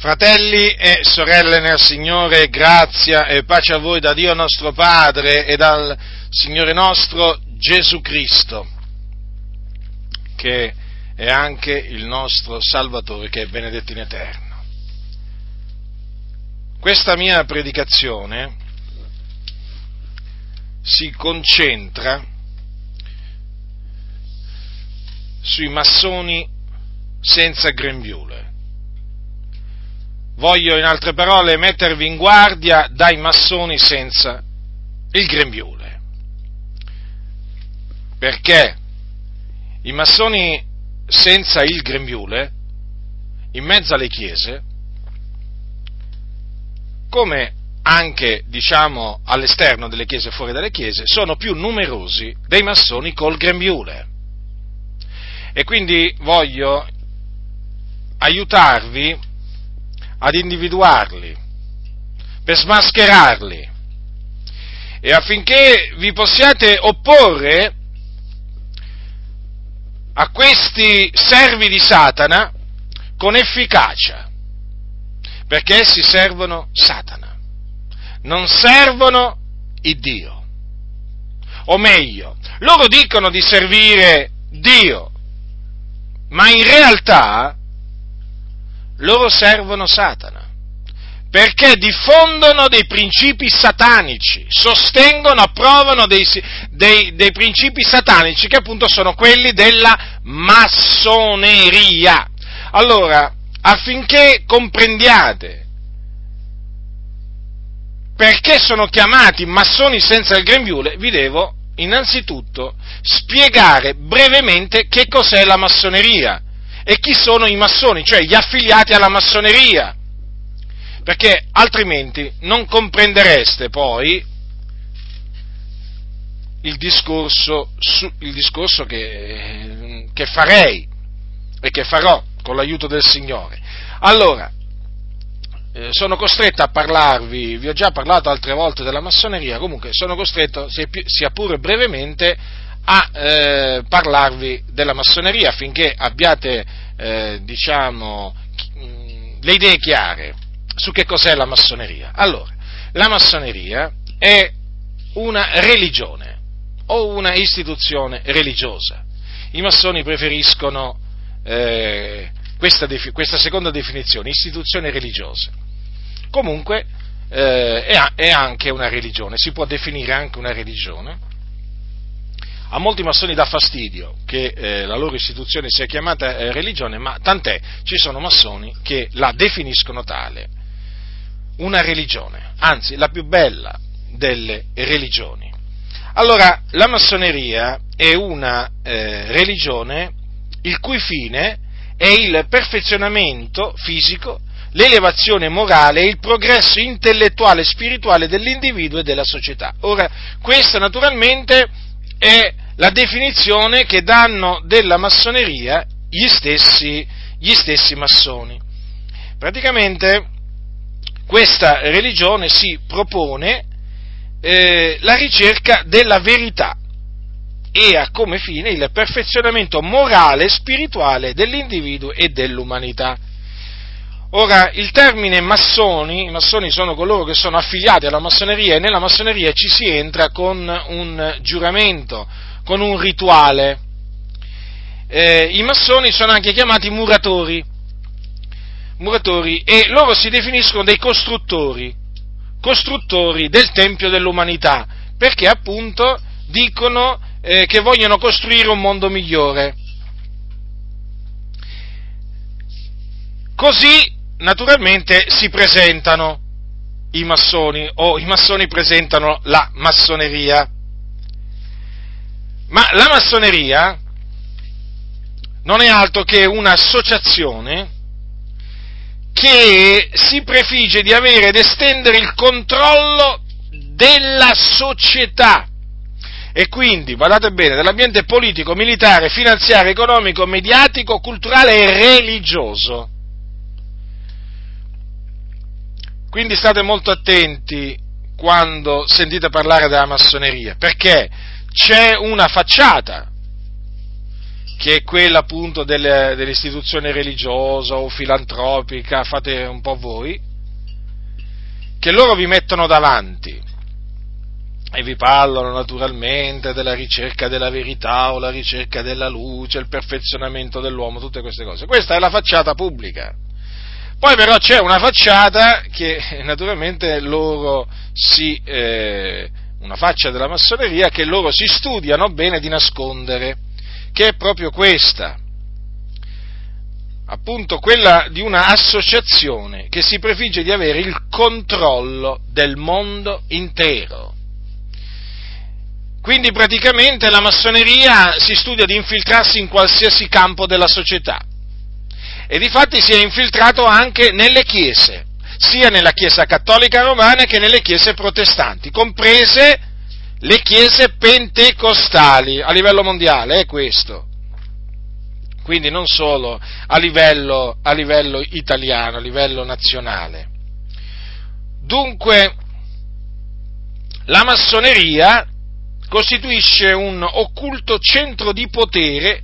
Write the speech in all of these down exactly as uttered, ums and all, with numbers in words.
Fratelli e sorelle nel Signore, grazia e pace a voi da Dio nostro Padre e dal Signore nostro Gesù Cristo, che è anche il nostro Salvatore, che è benedetto in eterno. Questa mia predicazione si concentra sui massoni senza grembiule. Voglio, in altre parole, mettervi in guardia dai massoni senza il grembiule, perché i massoni senza il grembiule, in mezzo alle chiese, come anche, diciamo, all'esterno delle chiese e fuori dalle chiese, sono più numerosi dei massoni col grembiule. E quindi voglio aiutarvi ad individuarli, per smascherarli, e affinché vi possiate opporre a questi servi di Satana con efficacia, perché essi servono Satana, non servono il Dio, o meglio, loro dicono di servire Dio, ma in realtà loro servono Satana, perché diffondono dei principi satanici, sostengono, approvano dei, dei, dei principi satanici che appunto sono quelli della massoneria. Allora, affinché comprendiate perché sono chiamati massoni senza il grembiule, vi devo innanzitutto spiegare brevemente che cos'è la massoneria. E chi sono i massoni, cioè gli affiliati alla massoneria, perché altrimenti non comprendereste poi il discorso, su, il discorso che, che farei e che farò con l'aiuto del Signore. Allora, eh, sono costretto a parlarvi, vi ho già parlato altre volte della massoneria, comunque sono costretto, sia pure brevemente, a eh, parlarvi della massoneria affinché abbiate, eh, diciamo, le idee chiare su che cos'è la massoneria. Allora, la massoneria è una religione o una istituzione religiosa. I massoni preferiscono eh, questa, defi- questa seconda definizione, istituzione religiosa. Comunque eh, è, a- è anche una religione, si può definire anche una religione. A molti massoni dà fastidio che eh, la loro istituzione sia chiamata eh, religione, ma tant'è, ci sono massoni che la definiscono tale, una religione, anzi la più bella delle religioni. Allora, la massoneria è una eh, religione il cui fine è il perfezionamento fisico, l'elevazione morale e il progresso intellettuale e spirituale dell'individuo e della società. Ora, questa naturalmente è la definizione che danno della massoneria gli stessi, gli stessi massoni. Praticamente questa religione si propone eh, la ricerca della verità e ha come fine il perfezionamento morale e spirituale dell'individuo e dell'umanità. Ora, il termine massoni, i massoni sono coloro che sono affiliati alla massoneria, e nella massoneria ci si entra con un giuramento, con un rituale. Eh, I massoni sono anche chiamati muratori, muratori, e loro si definiscono dei costruttori, costruttori del tempio dell'umanità, perché appunto dicono eh, che vogliono costruire un mondo migliore. Così naturalmente si presentano i massoni, o i massoni presentano la massoneria. Ma la massoneria non è altro che un'associazione che si prefigge di avere ed estendere il controllo della società, e quindi, guardate bene, dell'ambiente politico, militare, finanziario, economico, mediatico, culturale e religioso. Quindi state molto attenti quando sentite parlare della massoneria, perché c'è una facciata che è quella appunto del, dell'istituzione religiosa o filantropica, fate un po' voi, che loro vi mettono davanti e vi parlano naturalmente della ricerca della verità o la ricerca della luce, il perfezionamento dell'uomo, tutte queste cose. Questa è la facciata pubblica. Poi però c'è una facciata che naturalmente loro si, eh, una faccia della massoneria che loro si studiano bene di nascondere, che è proprio questa, appunto quella di una associazione che si prefigge di avere il controllo del mondo intero. Quindi praticamente la massoneria si studia di infiltrarsi in qualsiasi campo della società. E difatti si è infiltrato anche nelle chiese, sia nella Chiesa Cattolica Romana che nelle chiese protestanti, comprese le chiese pentecostali a livello mondiale, è questo. Quindi non solo a livello, a livello italiano, a livello nazionale. Dunque, la massoneria costituisce un occulto centro di potere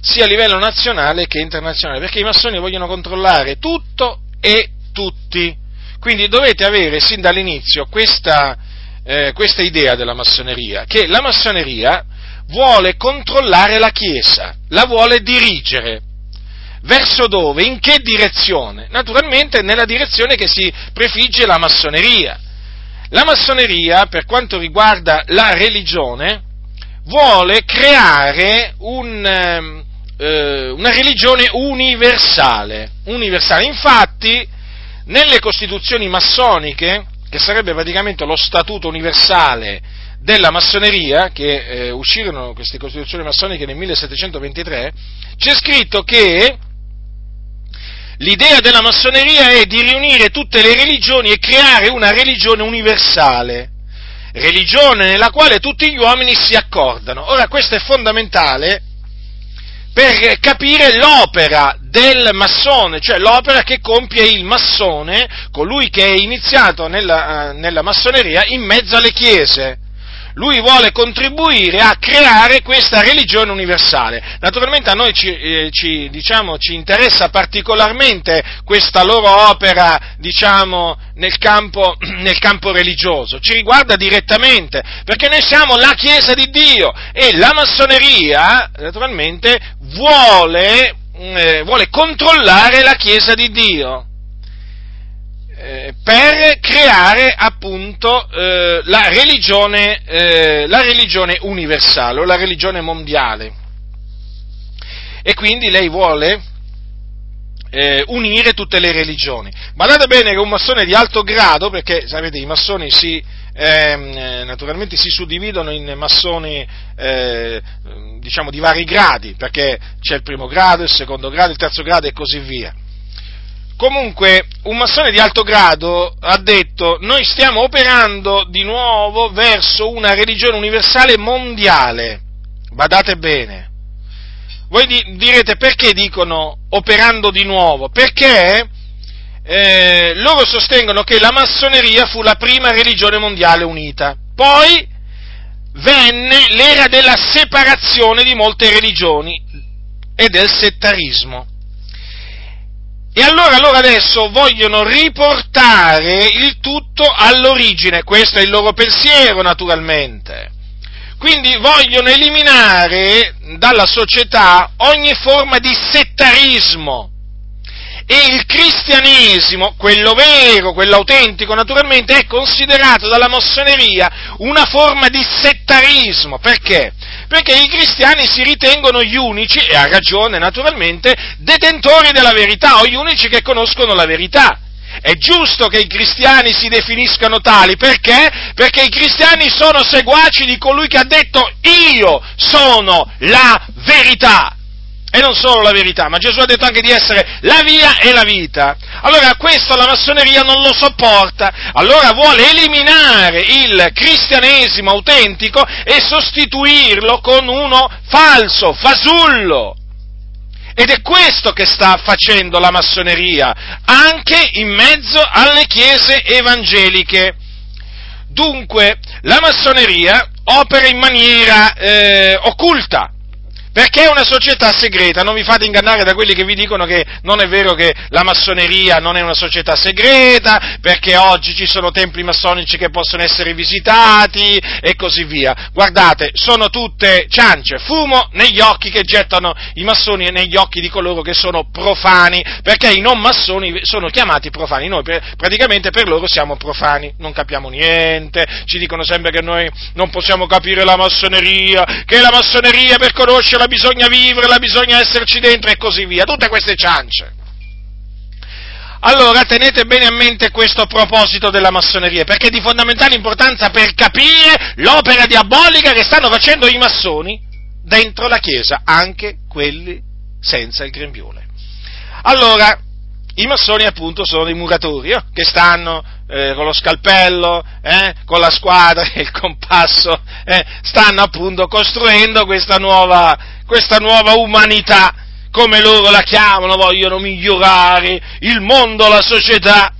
sia a livello nazionale che internazionale, perché i massoni vogliono controllare tutto e tutti. Quindi dovete avere sin dall'inizio questa, eh, questa idea della massoneria, che la massoneria vuole controllare la Chiesa, la vuole dirigere. Verso dove? In che direzione? Naturalmente nella direzione che si prefigge la massoneria. La massoneria, per quanto riguarda la religione, vuole creare un... una religione universale, universale. Infatti, nelle costituzioni massoniche, che sarebbe praticamente lo statuto universale della massoneria, che eh, uscirono queste costituzioni massoniche nel millesettecentoventitré, c'è scritto che l'idea della massoneria è di riunire tutte le religioni e creare una religione universale, religione nella quale tutti gli uomini si accordano. Ora, questo è fondamentale per capire l'opera del massone, cioè l'opera che compie il massone, colui che è iniziato nella, nella massoneria in mezzo alle chiese. Lui vuole contribuire a creare questa religione universale. Naturalmente a noi ci, eh, ci, diciamo, ci interessa particolarmente questa loro opera, diciamo, nel campo, nel campo religioso. Ci riguarda direttamente, perché noi siamo la Chiesa di Dio e la massoneria, naturalmente, vuole, eh, vuole controllare la Chiesa di Dio per creare appunto eh, la religione eh, la religione universale o la religione mondiale, e quindi lei vuole eh, unire tutte le religioni. Guardate bene che un massone di alto grado, perché sapete i massoni si eh, naturalmente si suddividono in massoni eh, diciamo di vari gradi, perché c'è il primo grado, il secondo grado, il terzo grado e così via. Comunque, un massone di alto grado ha detto: noi stiamo operando di nuovo verso una religione universale mondiale. Badate bene. Voi di- direte perché dicono operando di nuovo? Perché eh, loro sostengono che la massoneria fu la prima religione mondiale unita. Poi venne l'era della separazione di molte religioni e del settarismo. E allora loro adesso vogliono riportare il tutto all'origine, questo è il loro pensiero naturalmente, quindi vogliono eliminare dalla società ogni forma di settarismo e il cristianesimo, quello vero, quello autentico naturalmente, è considerato dalla massoneria una forma di settarismo. Perché? Perché i cristiani si ritengono gli unici, e a ragione naturalmente, detentori della verità, o gli unici che conoscono la verità. È giusto che i cristiani si definiscano tali, perché? Perché i cristiani sono seguaci di colui che ha detto: io sono la verità. E non solo la verità, ma Gesù ha detto anche di essere la via e la vita. Allora questo la massoneria non lo sopporta, allora vuole eliminare il cristianesimo autentico e sostituirlo con uno falso, fasullo. Ed è questo che sta facendo la massoneria, anche in mezzo alle chiese evangeliche. Dunque, la massoneria opera in maniera eh, occulta, Perché è una società segreta, non vi fate ingannare da quelli che vi dicono che non è vero che la massoneria non è una società segreta, perché oggi ci sono templi massonici che possono essere visitati e così via. Guardate, sono tutte ciance, fumo negli occhi che gettano i massoni e negli occhi di coloro che sono profani, perché i non massoni sono chiamati profani, noi praticamente per loro siamo profani, non capiamo niente, ci dicono sempre che noi non possiamo capire la massoneria, che la massoneria per conoscerla bisogna viverla, bisogna esserci dentro e così via, tutte queste ciance. Allora tenete bene a mente questo proposito della massoneria, perché è di fondamentale importanza per capire l'opera diabolica che stanno facendo i massoni dentro la Chiesa, anche quelli senza il grembiule. Allora, i massoni appunto sono i muratori, eh, che stanno eh, con lo scalpello, eh, con la squadra e il compasso, eh, stanno appunto costruendo questa nuova, questa nuova umanità, come loro la chiamano, vogliono migliorare il mondo, la società.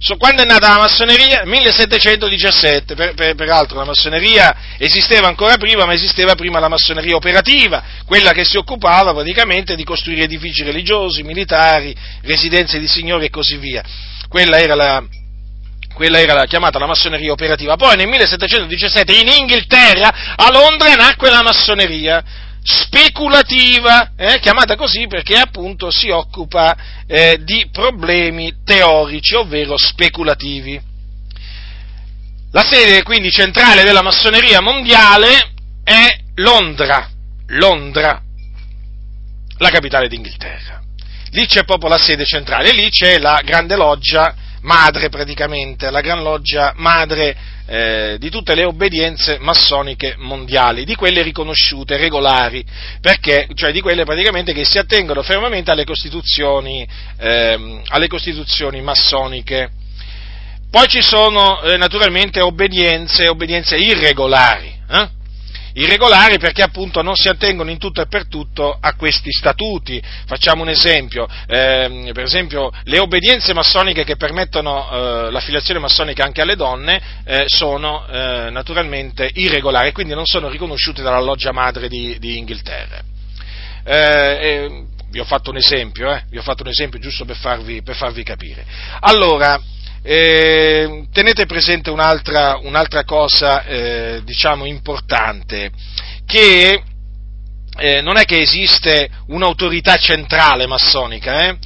So, quando è nata la massoneria? millesettecentodiciassette, per, per, peraltro la massoneria esisteva ancora prima, ma esisteva prima la massoneria operativa, quella che si occupava praticamente di costruire edifici religiosi, militari, residenze di signori e così via. Quella era la, quella era la, chiamata la massoneria operativa. Poi nel millesettecentodiciassette in Inghilterra, a Londra, nacque la massoneria speculativa, eh, chiamata così perché appunto si occupa eh, di problemi teorici, ovvero speculativi. La sede quindi centrale della massoneria mondiale è Londra, Londra, la capitale d'Inghilterra. Lì c'è proprio la sede centrale, lì c'è la grande loggia madre praticamente, la gran loggia madre eh, di tutte le obbedienze massoniche mondiali, di quelle riconosciute, regolari, perché, cioè di quelle praticamente che si attengono fermamente alle costituzioni, eh, alle costituzioni massoniche. Poi ci sono eh, naturalmente obbedienze, obbedienze irregolari, eh? irregolari perché appunto non si attengono in tutto e per tutto a questi statuti. Facciamo un esempio, eh, per esempio le obbedienze massoniche che permettono eh, l'affiliazione massonica anche alle donne eh, sono eh, naturalmente irregolari e quindi non sono riconosciute dalla loggia madre di, di Inghilterra. Eh, eh, vi ho fatto un esempio, eh, vi ho fatto un esempio giusto per farvi, per farvi capire. Allora, Eh, tenete presente un'altra, un'altra cosa eh, diciamo importante, che eh, non è che esiste un'autorità centrale massonica, eh?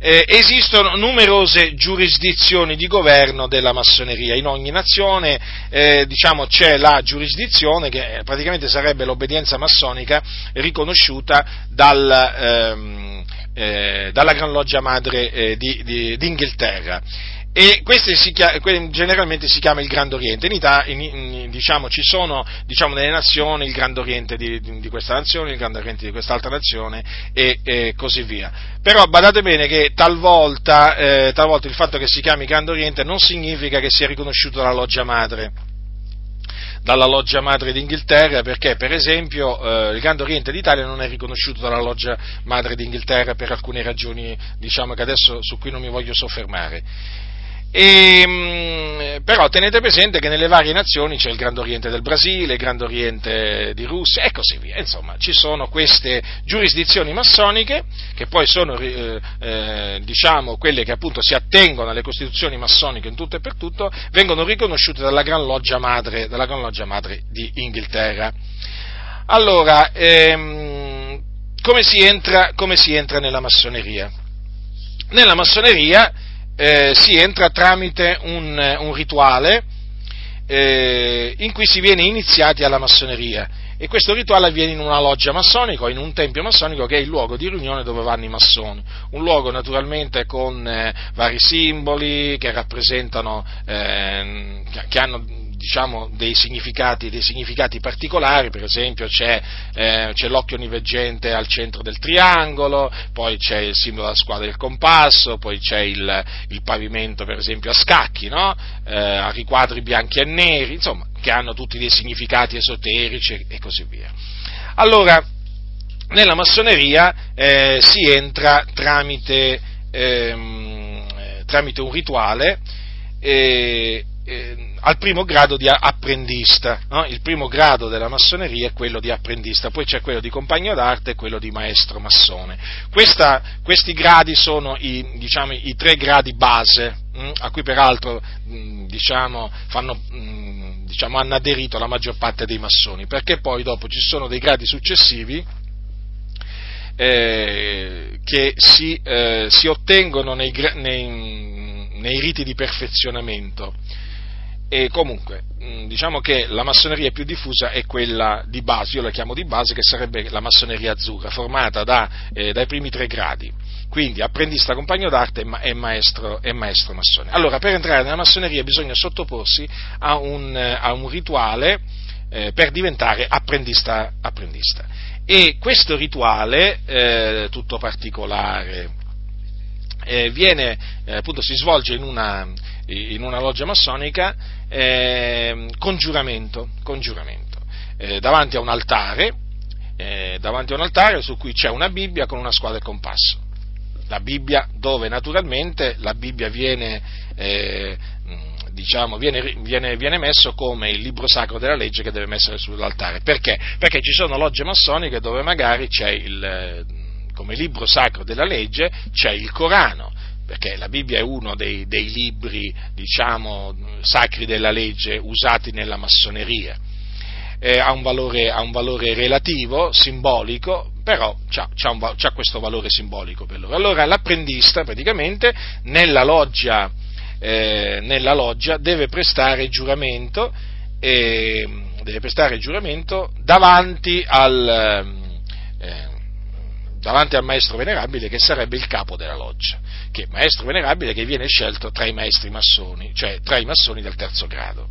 Eh, esistono numerose giurisdizioni di governo della massoneria. In ogni nazione eh, diciamo c'è la giurisdizione che praticamente sarebbe l'obbedienza massonica riconosciuta dal, ehm, eh, dalla Gran Loggia Madre eh, di, di, d'Inghilterra. E queste si chiama, generalmente si chiama il Grande Oriente. In Italia, in, in, diciamo, ci sono diciamo, nelle nazioni il Grande Oriente di, di, di questa nazione, il Grande Oriente di quest'altra nazione e, e così via. Però badate bene che talvolta, eh, talvolta il fatto che si chiami Grande Oriente non significa che sia riconosciuto dalla loggia madre, dalla loggia madre d'Inghilterra, perché per esempio eh, il Grande Oriente d'Italia non è riconosciuto dalla loggia madre d'Inghilterra per alcune ragioni, diciamo, che adesso su cui non mi voglio soffermare. E, però tenete presente che nelle varie nazioni c'è il Grande Oriente del Brasile, il Grande Oriente di Russia e così via, insomma ci sono queste giurisdizioni massoniche che poi sono eh, eh, diciamo quelle che appunto si attengono alle costituzioni massoniche in tutto e per tutto, vengono riconosciute dalla Gran Loggia Madre, dalla Gran Loggia Madre di Inghilterra. Allora, ehm, come si entra, come si entra nella massoneria? Nella massoneria Eh, si entra tramite un, un rituale eh, in cui si viene iniziati alla massoneria, e questo rituale avviene in una loggia massonica o in un tempio massonico che è il luogo di riunione dove vanno i massoni, un luogo naturalmente con eh, vari simboli che rappresentano, eh, che hanno diciamo dei significati, dei significati particolari. Per esempio c'è, eh, c'è l'occhio onniveggente al centro del triangolo, poi c'è il simbolo della squadra del compasso, poi c'è il, il pavimento per esempio a scacchi, no? eh, a riquadri bianchi e neri, insomma, che hanno tutti dei significati esoterici e così via. Allora, nella massoneria eh, si entra tramite, ehm, tramite un rituale, eh, eh, al primo grado di apprendista, no? Il primo grado della massoneria è quello di apprendista, poi c'è quello di compagno d'arte e quello di maestro massone. Questa, questi gradi sono i, diciamo, i tre gradi base, mh, a cui peraltro mh, diciamo, fanno, mh, diciamo, hanno aderito la maggior parte dei massoni, perché poi dopo ci sono dei gradi successivi eh, che si, eh, si ottengono nei, nei, nei riti di perfezionamento. E comunque, diciamo che la massoneria più diffusa è quella di base, io la chiamo di base, che sarebbe la massoneria azzurra, formata da, eh, dai primi tre gradi, quindi apprendista, compagno d'arte e, ma- e maestro, e maestro massone. Allora, per entrare nella massoneria bisogna sottoporsi a un, a un rituale eh, per diventare apprendista, apprendista. E questo rituale, eh, tutto particolare, eh, viene, eh, appunto, si svolge in una... in una loggia massonica, eh, con giuramento, con giuramento eh, davanti a un altare, eh, davanti a un altare su cui c'è una Bibbia con una squadra e compasso. La Bibbia, dove naturalmente la Bibbia viene, eh, diciamo, viene, viene, viene messo come il libro sacro della legge che deve essere sull'altare. Perché? Perché ci sono logge massoniche dove magari c'è il, come libro sacro della legge c'è il Corano, perché la Bibbia è uno dei, dei libri, diciamo, sacri della legge usati nella massoneria. Eh, ha, un valore, ha un valore relativo, simbolico, però c'ha, c'ha, un, c'ha questo valore simbolico per loro. Allora l'apprendista praticamente nella loggia, eh, nella loggia deve prestare giuramento, eh, deve prestare giuramento davanti al... Eh, davanti al maestro venerabile, che sarebbe il capo della loggia, che maestro venerabile che viene scelto tra i maestri massoni, cioè tra i massoni del terzo grado.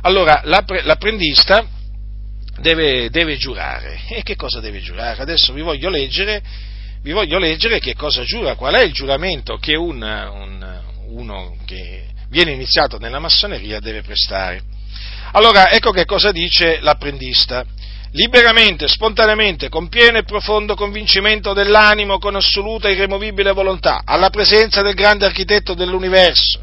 Allora l'apprendista deve, deve giurare. E che cosa deve giurare? Adesso vi voglio leggere, vi voglio leggere che cosa giura, qual è il giuramento che un, un, uno che viene iniziato nella massoneria deve prestare. Allora ecco che cosa dice l'apprendista. Liberamente, spontaneamente, con pieno e profondo convincimento dell'animo, con assoluta e irremovibile volontà, alla presenza del grande architetto dell'universo,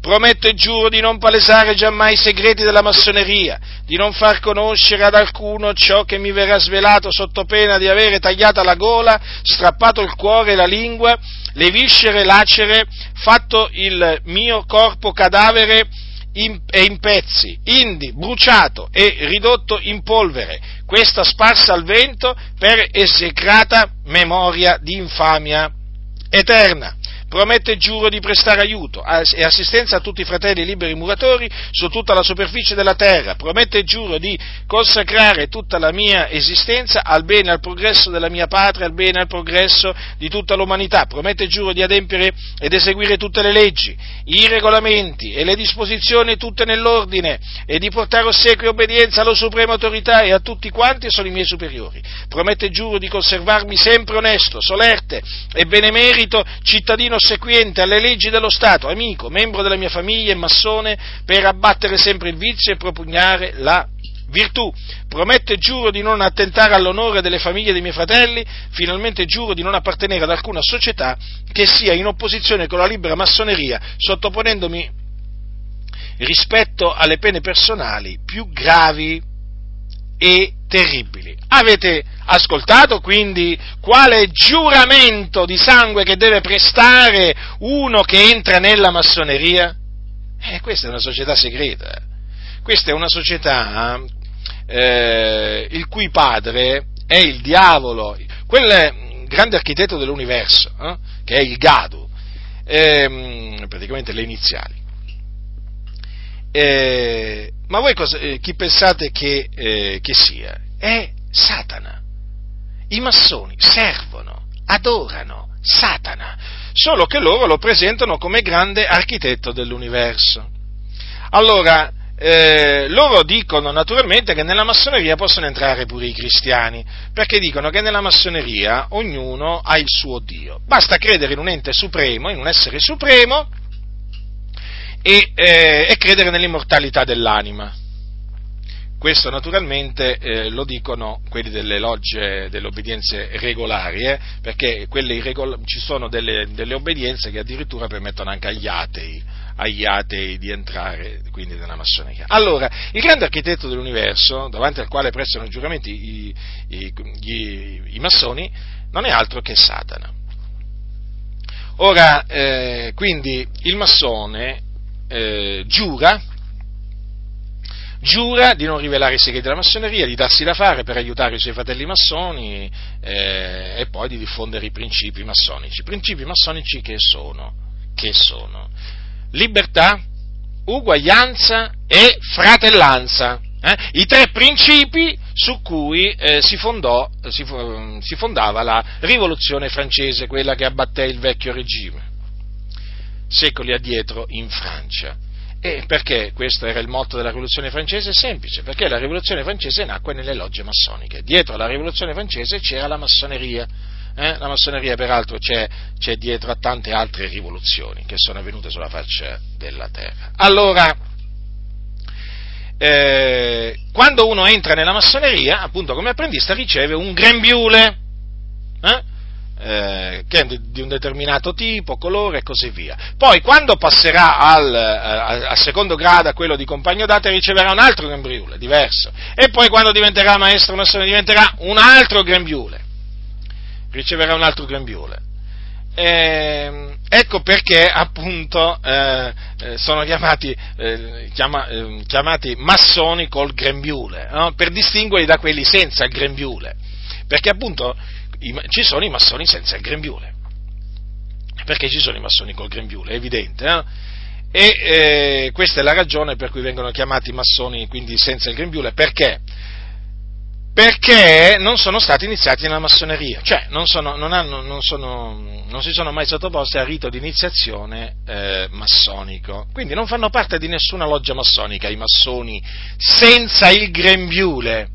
prometto e giuro di non palesare giammai i segreti della massoneria, di non far conoscere ad alcuno ciò che mi verrà svelato sotto pena di avere tagliata la gola, strappato il cuore e la lingua, le viscere lacere, fatto il mio corpo cadavere In, e in pezzi, indi, bruciato e ridotto in polvere, questa sparsa al vento per esecrata memoria di infamia eterna. Prometto e giuro di prestare aiuto e assistenza a tutti i fratelli liberi muratori su tutta la superficie della terra. Prometto e giuro di consacrare tutta la mia esistenza al bene e al progresso della mia patria, al bene e al progresso di tutta l'umanità. Prometto e giuro di adempiere ed eseguire tutte le leggi, i regolamenti e le disposizioni tutte nell'ordine e di portare ossequio e obbedienza alla suprema autorità e a tutti quanti sono i miei superiori. Prometto e giuro di conservarmi sempre onesto, solerte e benemerito cittadino ossequiente alle leggi dello Stato, amico, membro della mia famiglia e massone, per abbattere sempre il vizio e propugnare la virtù. Prometto e giuro di non attentare all'onore delle famiglie dei miei fratelli, finalmente giuro di non appartenere ad alcuna società che sia in opposizione con la libera massoneria, sottoponendomi rispetto alle pene personali più gravi e terribili. Avete ascoltato quindi quale giuramento di sangue che deve prestare uno che entra nella massoneria? Eh, questa è una società segreta, questa è una società eh, il cui padre è il diavolo, quel grande architetto dell'universo, eh, che è il Gadu, eh, praticamente le iniziali. Eh, ma voi cosa, eh, chi pensate che, eh, che sia? È Satana. I massoni servono, adorano Satana, solo che loro lo presentano come grande architetto dell'universo. Allora, eh, loro dicono naturalmente che nella massoneria possono entrare pure i cristiani, perché dicono che nella massoneria ognuno ha il suo Dio, basta credere in un ente supremo, in un essere supremo, E, eh, e credere nell'immortalità dell'anima. Questo naturalmente eh, lo dicono quelli delle logge delle obbedienze regolari, eh, perché quelle irregol- ci sono delle, delle obbedienze che addirittura permettono anche agli atei, agli atei di entrare quindi nella massoneria. Allora, il grande architetto dell'universo, davanti al quale prestano giuramenti i, i, i, i massoni, non è altro che Satana. Ora, eh, quindi, il massone eh, giura, giura di non rivelare i segreti della massoneria, di darsi da fare per aiutare i suoi fratelli massoni eh, e poi di diffondere i principi massonici. Principi massonici che sono? Che sono? Libertà, uguaglianza e fratellanza. Eh? I tre principi su cui eh, si, fondò, si, si fondava la rivoluzione francese, quella che abbatté il vecchio regime secoli addietro in Francia. E perché questo era il motto della rivoluzione francese? Semplice, perché la rivoluzione francese nacque nelle logge massoniche. Dietro alla rivoluzione francese c'era la massoneria. Eh? La massoneria, peraltro, c'è, c'è dietro a tante altre rivoluzioni che sono avvenute sulla faccia della terra. Allora, Eh, quando uno entra nella massoneria, appunto come apprendista, riceve un grembiule, eh? Eh, che è di un determinato tipo, colore e così via. Poi quando passerà al, al, al secondo grado, a quello di compagno d'arte, riceverà un altro grembiule, diverso. E poi quando diventerà maestro massone diventerà un altro grembiule, riceverà un altro grembiule. Eh, ecco perché appunto eh, sono chiamati, eh, chiama, eh, chiamati massoni col grembiule, no? Per distinguerli da quelli senza il grembiule, perché appunto i, ci sono i massoni senza il grembiule, perché ci sono i massoni col grembiule, è evidente, no? E eh, questa è la ragione per cui vengono chiamati massoni quindi senza il grembiule, perché? Perché non sono stati iniziati nella massoneria, cioè non, sono, non, hanno, non, sono, non si sono mai sottoposti al rito di iniziazione eh, massonico, quindi non fanno parte di nessuna loggia massonica i massoni senza il grembiule.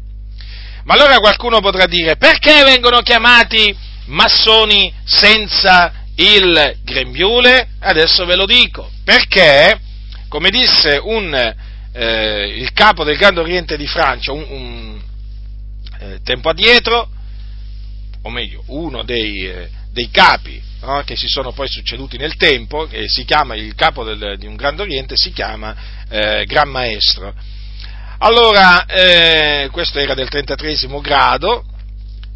Ma allora qualcuno potrà dire: perché vengono chiamati massoni senza il grembiule? Adesso ve lo dico, perché, come disse un, eh, il capo del Grande Oriente di Francia, un, un tempo addietro, o meglio, uno dei, dei capi, no, che si sono poi succeduti nel tempo, e si chiama il capo del, di un Grande Oriente, si chiama eh, Gran Maestro. Allora, eh, questo era del trentatreesimo grado,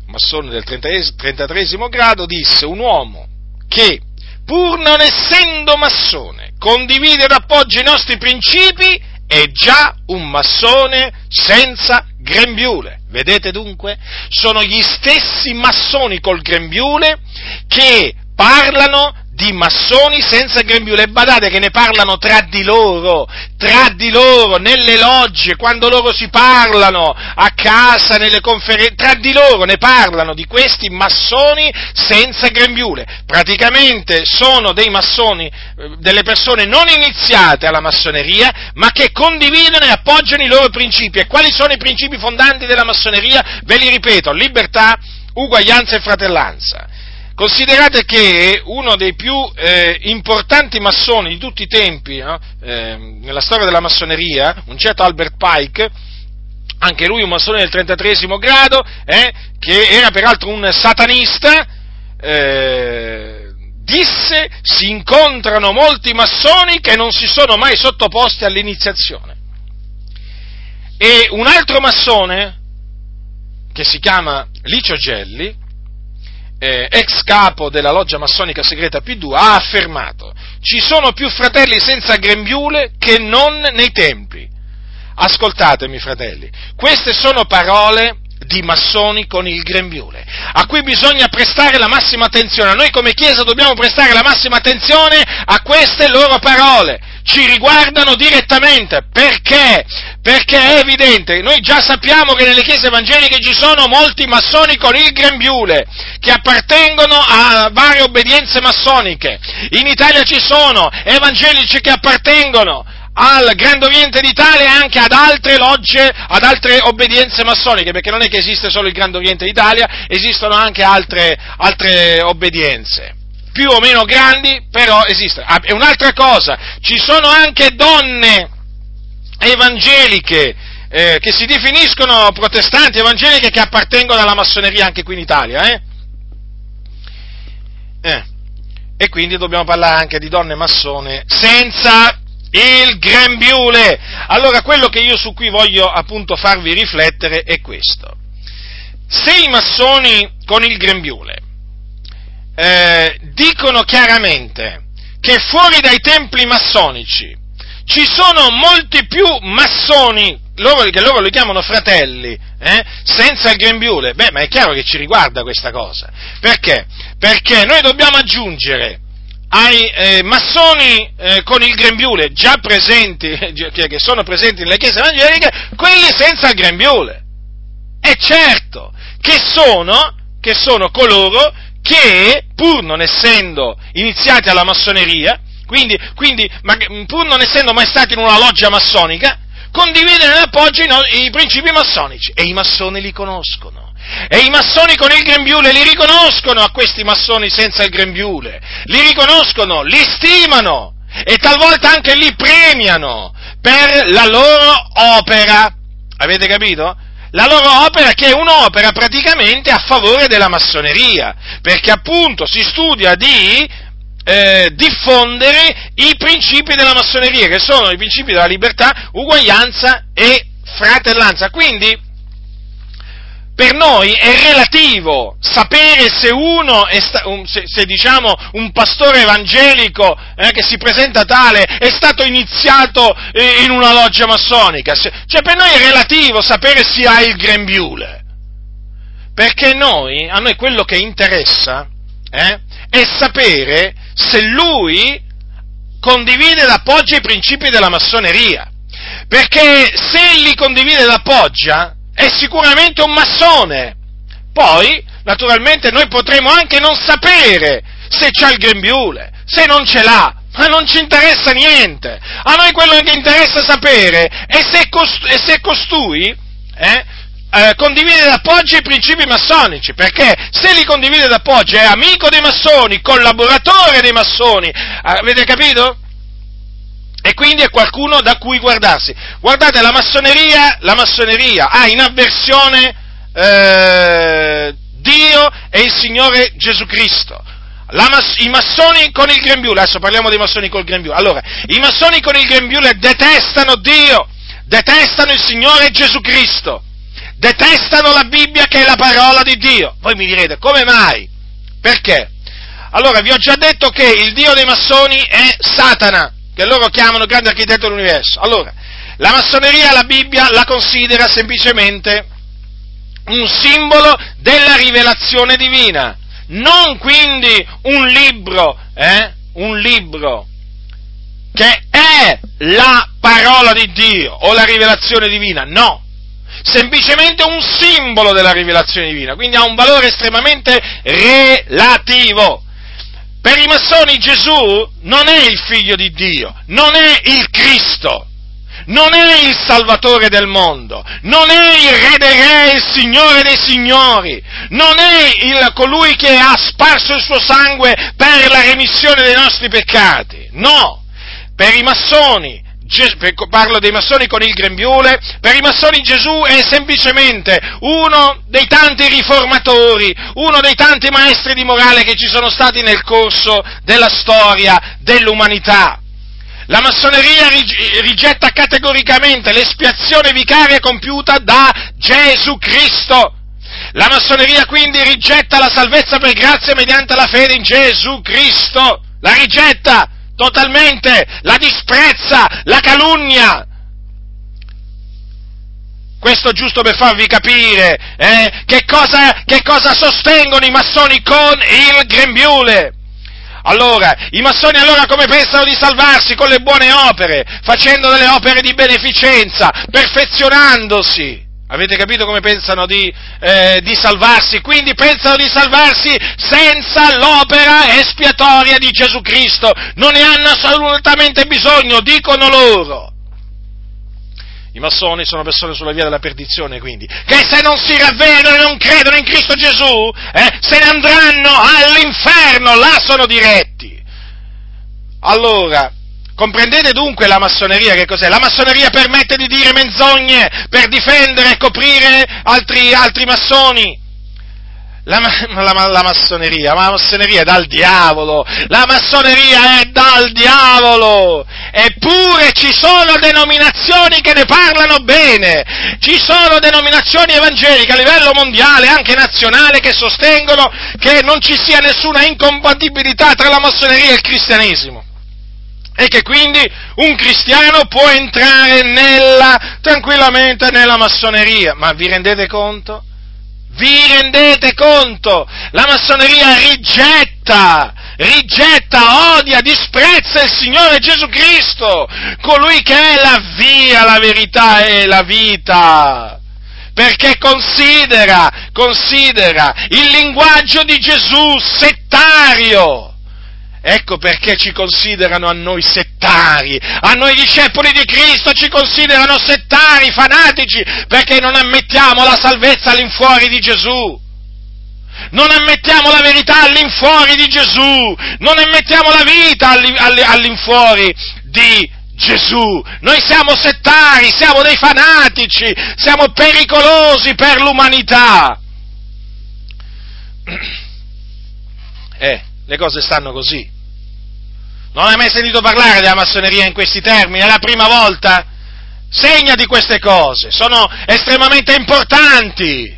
massone del trentatreesimo grado, disse: un uomo che, pur non essendo massone, condivide ed appoggia i nostri principi, è già un massone senza grembiule. Vedete dunque? Sono gli stessi massoni col grembiule che parlano di massoni senza grembiule, e badate che ne parlano tra di loro, tra di loro, nelle logge, quando loro si parlano, a casa, nelle conferenze, tra di loro ne parlano di questi massoni senza grembiule. Praticamente sono dei massoni, delle persone non iniziate alla massoneria, ma che condividono e appoggiano i loro principi. E quali sono i principi fondanti della massoneria? Ve li ripeto: libertà, uguaglianza e fratellanza. Considerate che uno dei più eh, importanti massoni di tutti i tempi, no? eh, nella storia della massoneria, un certo Albert Pike, anche lui un massone del trentatreesimo grado, eh, che era peraltro un satanista, eh, disse: si incontrano molti massoni che non si sono mai sottoposti all'iniziazione. E un altro massone, che si chiama Licio Gelli, Eh, ex capo della loggia massonica segreta P due, ha affermato: ci sono più fratelli senza grembiule che non nei templi. Ascoltatemi, fratelli, queste sono parole di massoni con il grembiule, a cui bisogna prestare la massima attenzione. Noi come Chiesa dobbiamo prestare la massima attenzione a queste loro parole, ci riguardano direttamente. Perché? Perché è evidente, noi già sappiamo che nelle chiese evangeliche ci sono molti massoni con il grembiule, che appartengono a varie obbedienze massoniche. In Italia ci sono evangelici che appartengono al Grande Oriente d'Italia e anche ad altre logge, ad altre obbedienze massoniche, perché non è che esiste solo il Grande Oriente d'Italia, esistono anche altre, altre obbedienze, più o meno grandi, però esistono. Ah, e un'altra cosa, ci sono anche donne evangeliche eh, che si definiscono protestanti evangeliche che appartengono alla massoneria anche qui in Italia, eh? Eh. E quindi dobbiamo parlare anche di donne massone senza il grembiule. Allora, quello che io su cui voglio appunto farvi riflettere è questo. Se i massoni con il grembiule eh, dicono chiaramente che fuori dai templi massonici ci sono molti più massoni, loro, che loro li chiamano fratelli, eh, senza il grembiule, beh, ma è chiaro che ci riguarda questa cosa. Perché? Perché noi dobbiamo aggiungere ai eh, massoni eh, con il grembiule già presenti, che sono presenti nelle chiese evangeliche, quelli senza il grembiule. È certo che sono, che sono coloro che, pur non essendo iniziati alla massoneria, quindi, quindi ma, pur non essendo mai stati in una loggia massonica, condividono in appoggio i, i principi massonici, e i massoni li conoscono. E i massoni con il grembiule li riconoscono a questi massoni senza il grembiule, li riconoscono, li stimano e talvolta anche li premiano per la loro opera. Avete capito? La loro opera, che è un'opera praticamente a favore della massoneria, perché appunto si studia di eh, diffondere i principi della massoneria, che sono i principi della libertà, uguaglianza e fratellanza. Quindi per noi è relativo sapere se uno, è sta, se, se diciamo un pastore evangelico eh, che si presenta tale è stato iniziato eh, in una loggia massonica, se, cioè per noi è relativo sapere se ha il grembiule, perché noi, a noi quello che interessa eh, è sapere se lui condivide ed appoggia i principi della massoneria, perché se li condivide ed appoggia è sicuramente un massone. Poi, naturalmente, noi potremo anche non sapere se c'ha il grembiule, se non ce l'ha, ma non ci interessa niente. A noi quello che interessa sapere è se, cost- è se costui eh, eh, condivide d'appoggio i principi massonici, perché se li condivide d'appoggio è amico dei massoni, collaboratore dei massoni, avete capito? E quindi è qualcuno da cui guardarsi. Guardate, la massoneria, la massoneria ha in avversione eh, Dio e il Signore Gesù Cristo. La mas- I massoni con il grembiule, adesso parliamo dei massoni col grembiule. Allora, i massoni con il grembiule detestano Dio, detestano il Signore Gesù Cristo, detestano la Bibbia, che è la parola di Dio. Voi mi direte, come mai? Perché? Allora, vi ho già detto che il Dio dei massoni è Satana, che loro chiamano grande architetto dell'universo. Allora, la massoneria la Bibbia la considera semplicemente un simbolo della rivelazione divina, non quindi un libro, eh? Un libro che è la parola di Dio o la rivelazione divina, no, semplicemente un simbolo della rivelazione divina, quindi ha un valore estremamente relativo. Per i massoni Gesù non è il figlio di Dio, non è il Cristo, non è il Salvatore del mondo, non è il Re dei Re, il Signore dei Signori, non è il, colui che ha sparso il suo sangue per la remissione dei nostri peccati, no, per i massoni, parlo dei massoni con il grembiule, per i massoni Gesù è semplicemente uno dei tanti riformatori, uno dei tanti maestri di morale che ci sono stati nel corso della storia dell'umanità. La massoneria rigetta categoricamente l'espiazione vicaria compiuta da Gesù Cristo. La massoneria quindi rigetta la salvezza per grazia mediante la fede in Gesù Cristo, la rigetta totalmente, la disprezza, la calunnia. Questo giusto per farvi capire eh, che cosa, che cosa sostengono i massoni con il grembiule. Allora, i massoni allora come pensano di salvarsi? Con le buone opere, facendo delle opere di beneficenza, perfezionandosi. Avete capito come pensano di, eh, di salvarsi? Quindi pensano di salvarsi senza l'opera espiatoria di Gesù Cristo. Non ne hanno assolutamente bisogno, dicono loro. I massoni sono persone sulla via della perdizione, quindi, che se non si ravvedono e non credono in Cristo Gesù, eh, se ne andranno all'inferno, là sono diretti. Allora, comprendete dunque la massoneria che cos'è? La massoneria permette di dire menzogne per difendere e coprire altri, altri massoni. La, ma, la, la massoneria, ma la massoneria è dal diavolo, la massoneria è dal diavolo, eppure ci sono denominazioni che ne parlano bene, ci sono denominazioni evangeliche a livello mondiale, anche nazionale, che sostengono che non ci sia nessuna incompatibilità tra la massoneria e il cristianesimo. E che quindi un cristiano può entrare nella, tranquillamente nella massoneria. Ma vi rendete conto? Vi rendete conto? La massoneria rigetta, rigetta, odia, disprezza il Signore Gesù Cristo, colui che è la via, la verità e la vita, perché considera, considera il linguaggio di Gesù settario. Ecco perché ci considerano a noi settari, a noi discepoli di Cristo ci considerano settari, fanatici, perché non ammettiamo la salvezza all'infuori di Gesù, non ammettiamo la verità all'infuori di Gesù, non ammettiamo la vita all'infuori di Gesù. Noi siamo settari, siamo dei fanatici, siamo pericolosi per l'umanità. Eh... Le cose stanno così. Non hai mai sentito parlare della massoneria in questi termini? È la prima volta? Segna di queste cose, sono estremamente importanti.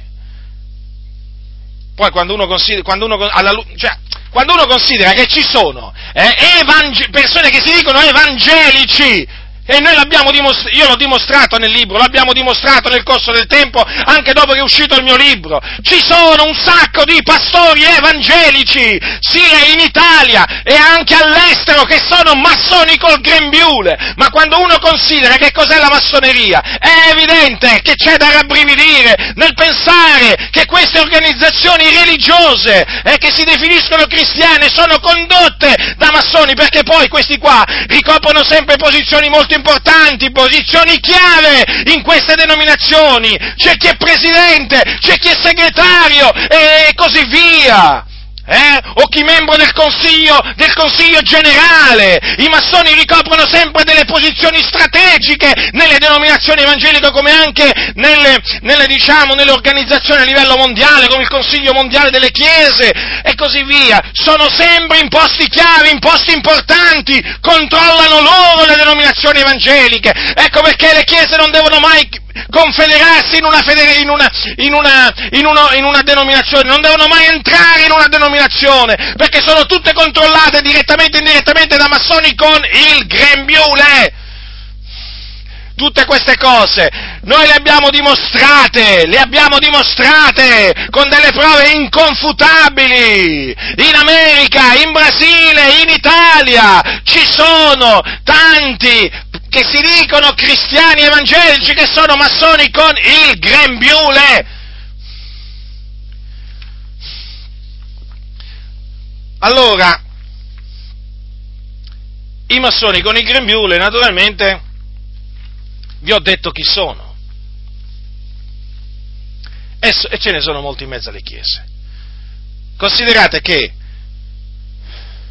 Poi quando uno considera, quando uno, alla, cioè, quando uno considera che ci sono eh, evang- persone che si dicono evangelici, e noi l'abbiamo dimostrato, io l'ho dimostrato nel libro, l'abbiamo dimostrato nel corso del tempo, anche dopo che è uscito il mio libro, ci sono un sacco di pastori evangelici, sia in Italia e anche all'estero, che sono massoni col grembiule, ma quando uno considera che cos'è la massoneria, è evidente che c'è da rabbrividire nel pensare che queste organizzazioni religiose eh, che si definiscono cristiane sono condotte da massoni, perché poi questi qua ricoprono sempre posizioni molto importanti, posizioni chiave in queste denominazioni, c'è chi è presidente, c'è chi è segretario e così via, eh? O chi è membro del consiglio, del consiglio generale. I massoni ricoprono sempre delle posizioni strategiche nelle denominazioni evangeliche, come anche nelle, nelle, diciamo, nelle organizzazioni a livello mondiale, come il Consiglio Mondiale delle Chiese e così via. Sono sempre in posti chiave, in posti importanti, controllano loro le denominazioni evangeliche. Ecco perché le chiese non devono mai confederarsi in una, federe, in una, in una, in uno, in una denominazione, non devono mai entrare in una denominazione, perché sono tutte controllate direttamente e indirettamente da massoni con il grembiule. Tutte queste cose noi le abbiamo dimostrate, le abbiamo dimostrate con delle prove inconfutabili. In America, in Brasile, in Italia ci sono tanti che si dicono cristiani evangelici che sono massoni con il grembiule. Allora, i massoni con il grembiule, naturalmente, vi ho detto chi sono. E, so, e ce ne sono molti in mezzo alle chiese. Considerate che,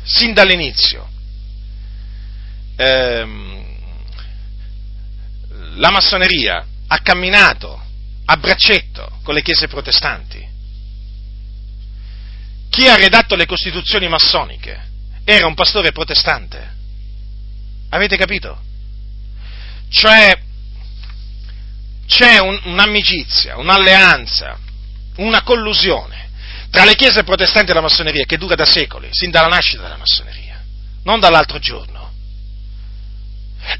sin dall'inizio, ehm, la massoneria ha camminato a braccetto con le chiese protestanti. Chi ha redatto le costituzioni massoniche era un pastore protestante. Avete capito? Cioè, c'è un, un'amicizia, un'alleanza, una collusione tra le chiese protestanti e la massoneria che dura da secoli, sin dalla nascita della massoneria, non dall'altro giorno.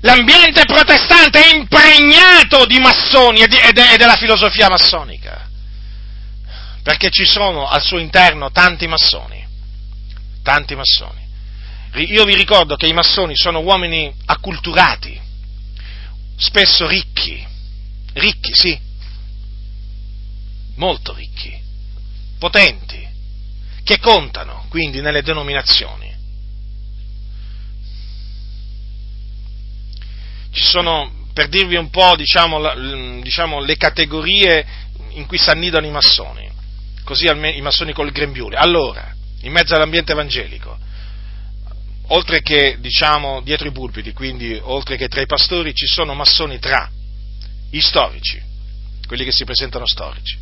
L'ambiente protestante è impregnato di massoni e, di, e, de, e della filosofia massonica, perché ci sono al suo interno tanti massoni, tanti massoni. Io vi ricordo che i massoni sono uomini acculturati, spesso ricchi, ricchi sì, molto ricchi, potenti, che contano quindi nelle denominazioni. Ci sono, per dirvi un po', diciamo, la, diciamo, le categorie in cui si annidano i massoni, così almeno, i massoni col grembiule. Allora, in mezzo all'ambiente evangelico, oltre che, diciamo, dietro i pulpiti, quindi oltre che tra i pastori, ci sono massoni tra gli storici, quelli che si presentano storici,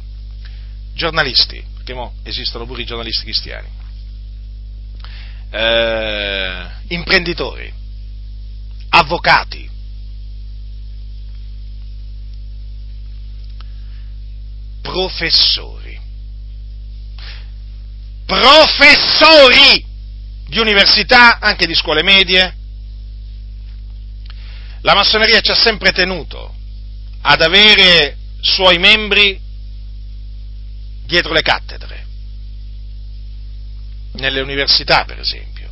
giornalisti, perché mo esistono pure i giornalisti cristiani, eh, imprenditori, avvocati, professori, professori di università, anche di scuole medie. La massoneria ci ha sempre tenuto ad avere suoi membri dietro le cattedre, nelle università per esempio.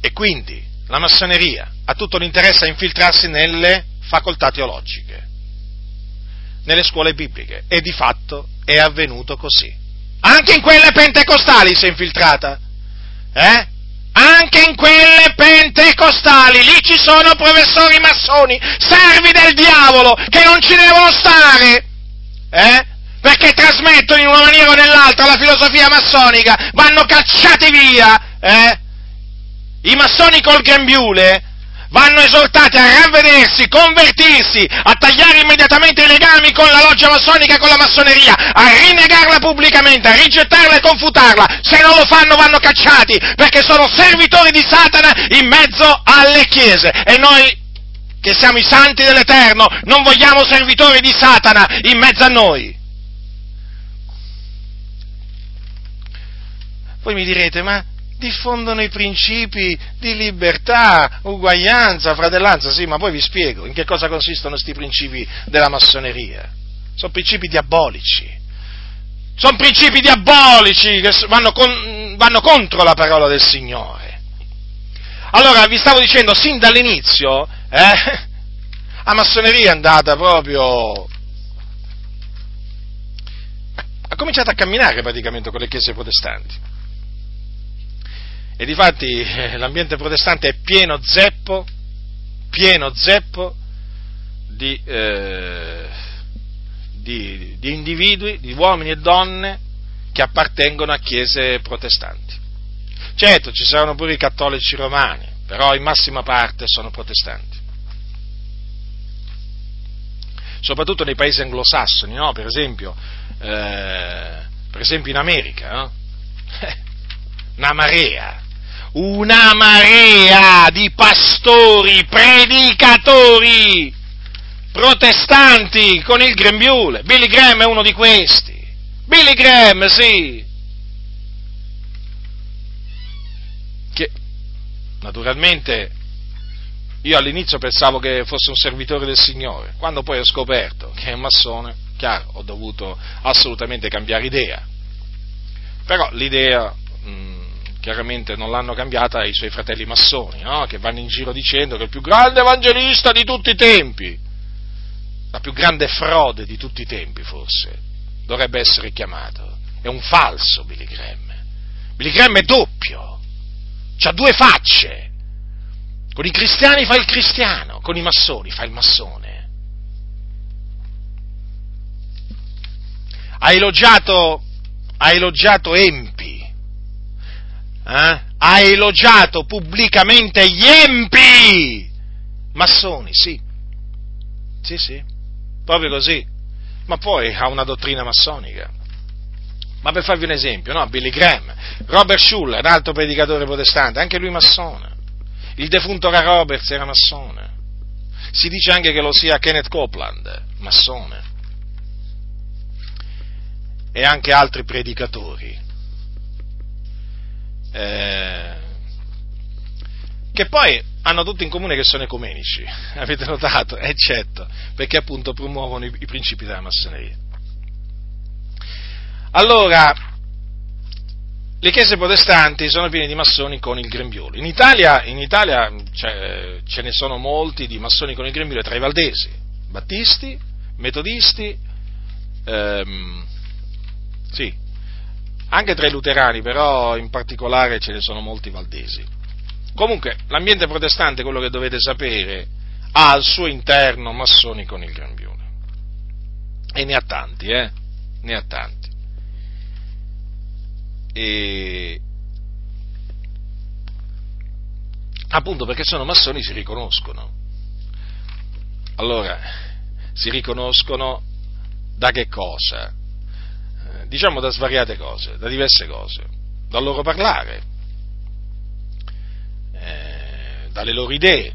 E quindi la massoneria ha tutto l'interesse a infiltrarsi nelle facoltà teologiche, nelle scuole bibliche, e di fatto è avvenuto così. Anche in quelle pentecostali si è infiltrata, eh? Anche in quelle pentecostali, lì ci sono professori massoni, servi del diavolo, che non ci devono stare, eh? Perché trasmettono in una maniera o nell'altra la filosofia massonica, vanno cacciati via, eh? I massoni col grembiule vanno esortati a ravvedersi, convertirsi, a tagliare immediatamente i legami con la loggia massonica e con la massoneria, a rinegarla pubblicamente, a rigettarla e confutarla. Se non lo fanno vanno cacciati, perché sono servitori di Satana in mezzo alle chiese. E noi, che siamo i santi dell'Eterno, non vogliamo servitori di Satana in mezzo a noi. Voi mi direte, ma diffondono i principi di libertà, uguaglianza, fratellanza, sì, ma poi vi spiego in che cosa consistono questi principi della massoneria. Sono principi diabolici, sono principi diabolici che vanno, con, vanno contro la parola del Signore. Allora, vi stavo dicendo, sin dall'inizio, eh, la massoneria è andata proprio... ha cominciato a camminare praticamente con le chiese protestanti. E difatti l'ambiente protestante è pieno zeppo, pieno zeppo di, eh, di, di individui, di uomini e donne che appartengono a chiese protestanti. Certo, ci saranno pure i cattolici romani, però in massima parte sono protestanti. Soprattutto nei paesi anglosassoni, no? Per esempio, eh, per esempio in America, no? Una marea. Una marea di pastori, predicatori, protestanti con il grembiule. Billy Graham è uno di questi. Billy Graham, sì. Che, naturalmente, io all'inizio pensavo che fosse un servitore del Signore. Quando poi ho scoperto che è un massone, chiaro, ho dovuto assolutamente cambiare idea. Però l'idea... Mh, chiaramente non l'hanno cambiata i suoi fratelli massoni, no? Che vanno in giro dicendo che è il più grande evangelista di tutti i tempi, la più grande frode di tutti i tempi forse, dovrebbe essere chiamato, è un falso Billy Graham. Billy Graham è doppio, c'ha due facce, con i cristiani fa il cristiano, con i massoni fa il massone. Ha elogiato, ha elogiato empi, Eh? ha elogiato pubblicamente gli empi massoni, sì, sì, sì, proprio così, ma poi ha una dottrina massonica. Ma per farvi un esempio, no? Billy Graham, Robert Schuller, un altro predicatore protestante, anche lui massone, il defunto Ra Roberts era massone, si dice anche che lo sia Kenneth Copeland, massone, e anche altri predicatori. Eh, che poi hanno tutti in comune che sono ecumenici, avete notato? Eccetto, perché appunto promuovono i, i principi della massoneria. Allora, le chiese protestanti sono piene di massoni con il grembiule. In Italia, in Italia cioè, ce ne sono molti di massoni con il grembiule tra i valdesi, battisti, metodisti, ehm, sì, anche tra i luterani, però in particolare ce ne sono molti valdesi. Comunque, l'ambiente protestante, quello che dovete sapere, ha al suo interno massoni con il grembiule. E ne ha tanti, eh? Ne ha tanti. E... appunto perché sono massoni si riconoscono. Allora, si riconoscono da che cosa? Eh, diciamo da svariate cose, da diverse cose, dal loro parlare, eh, dalle loro idee,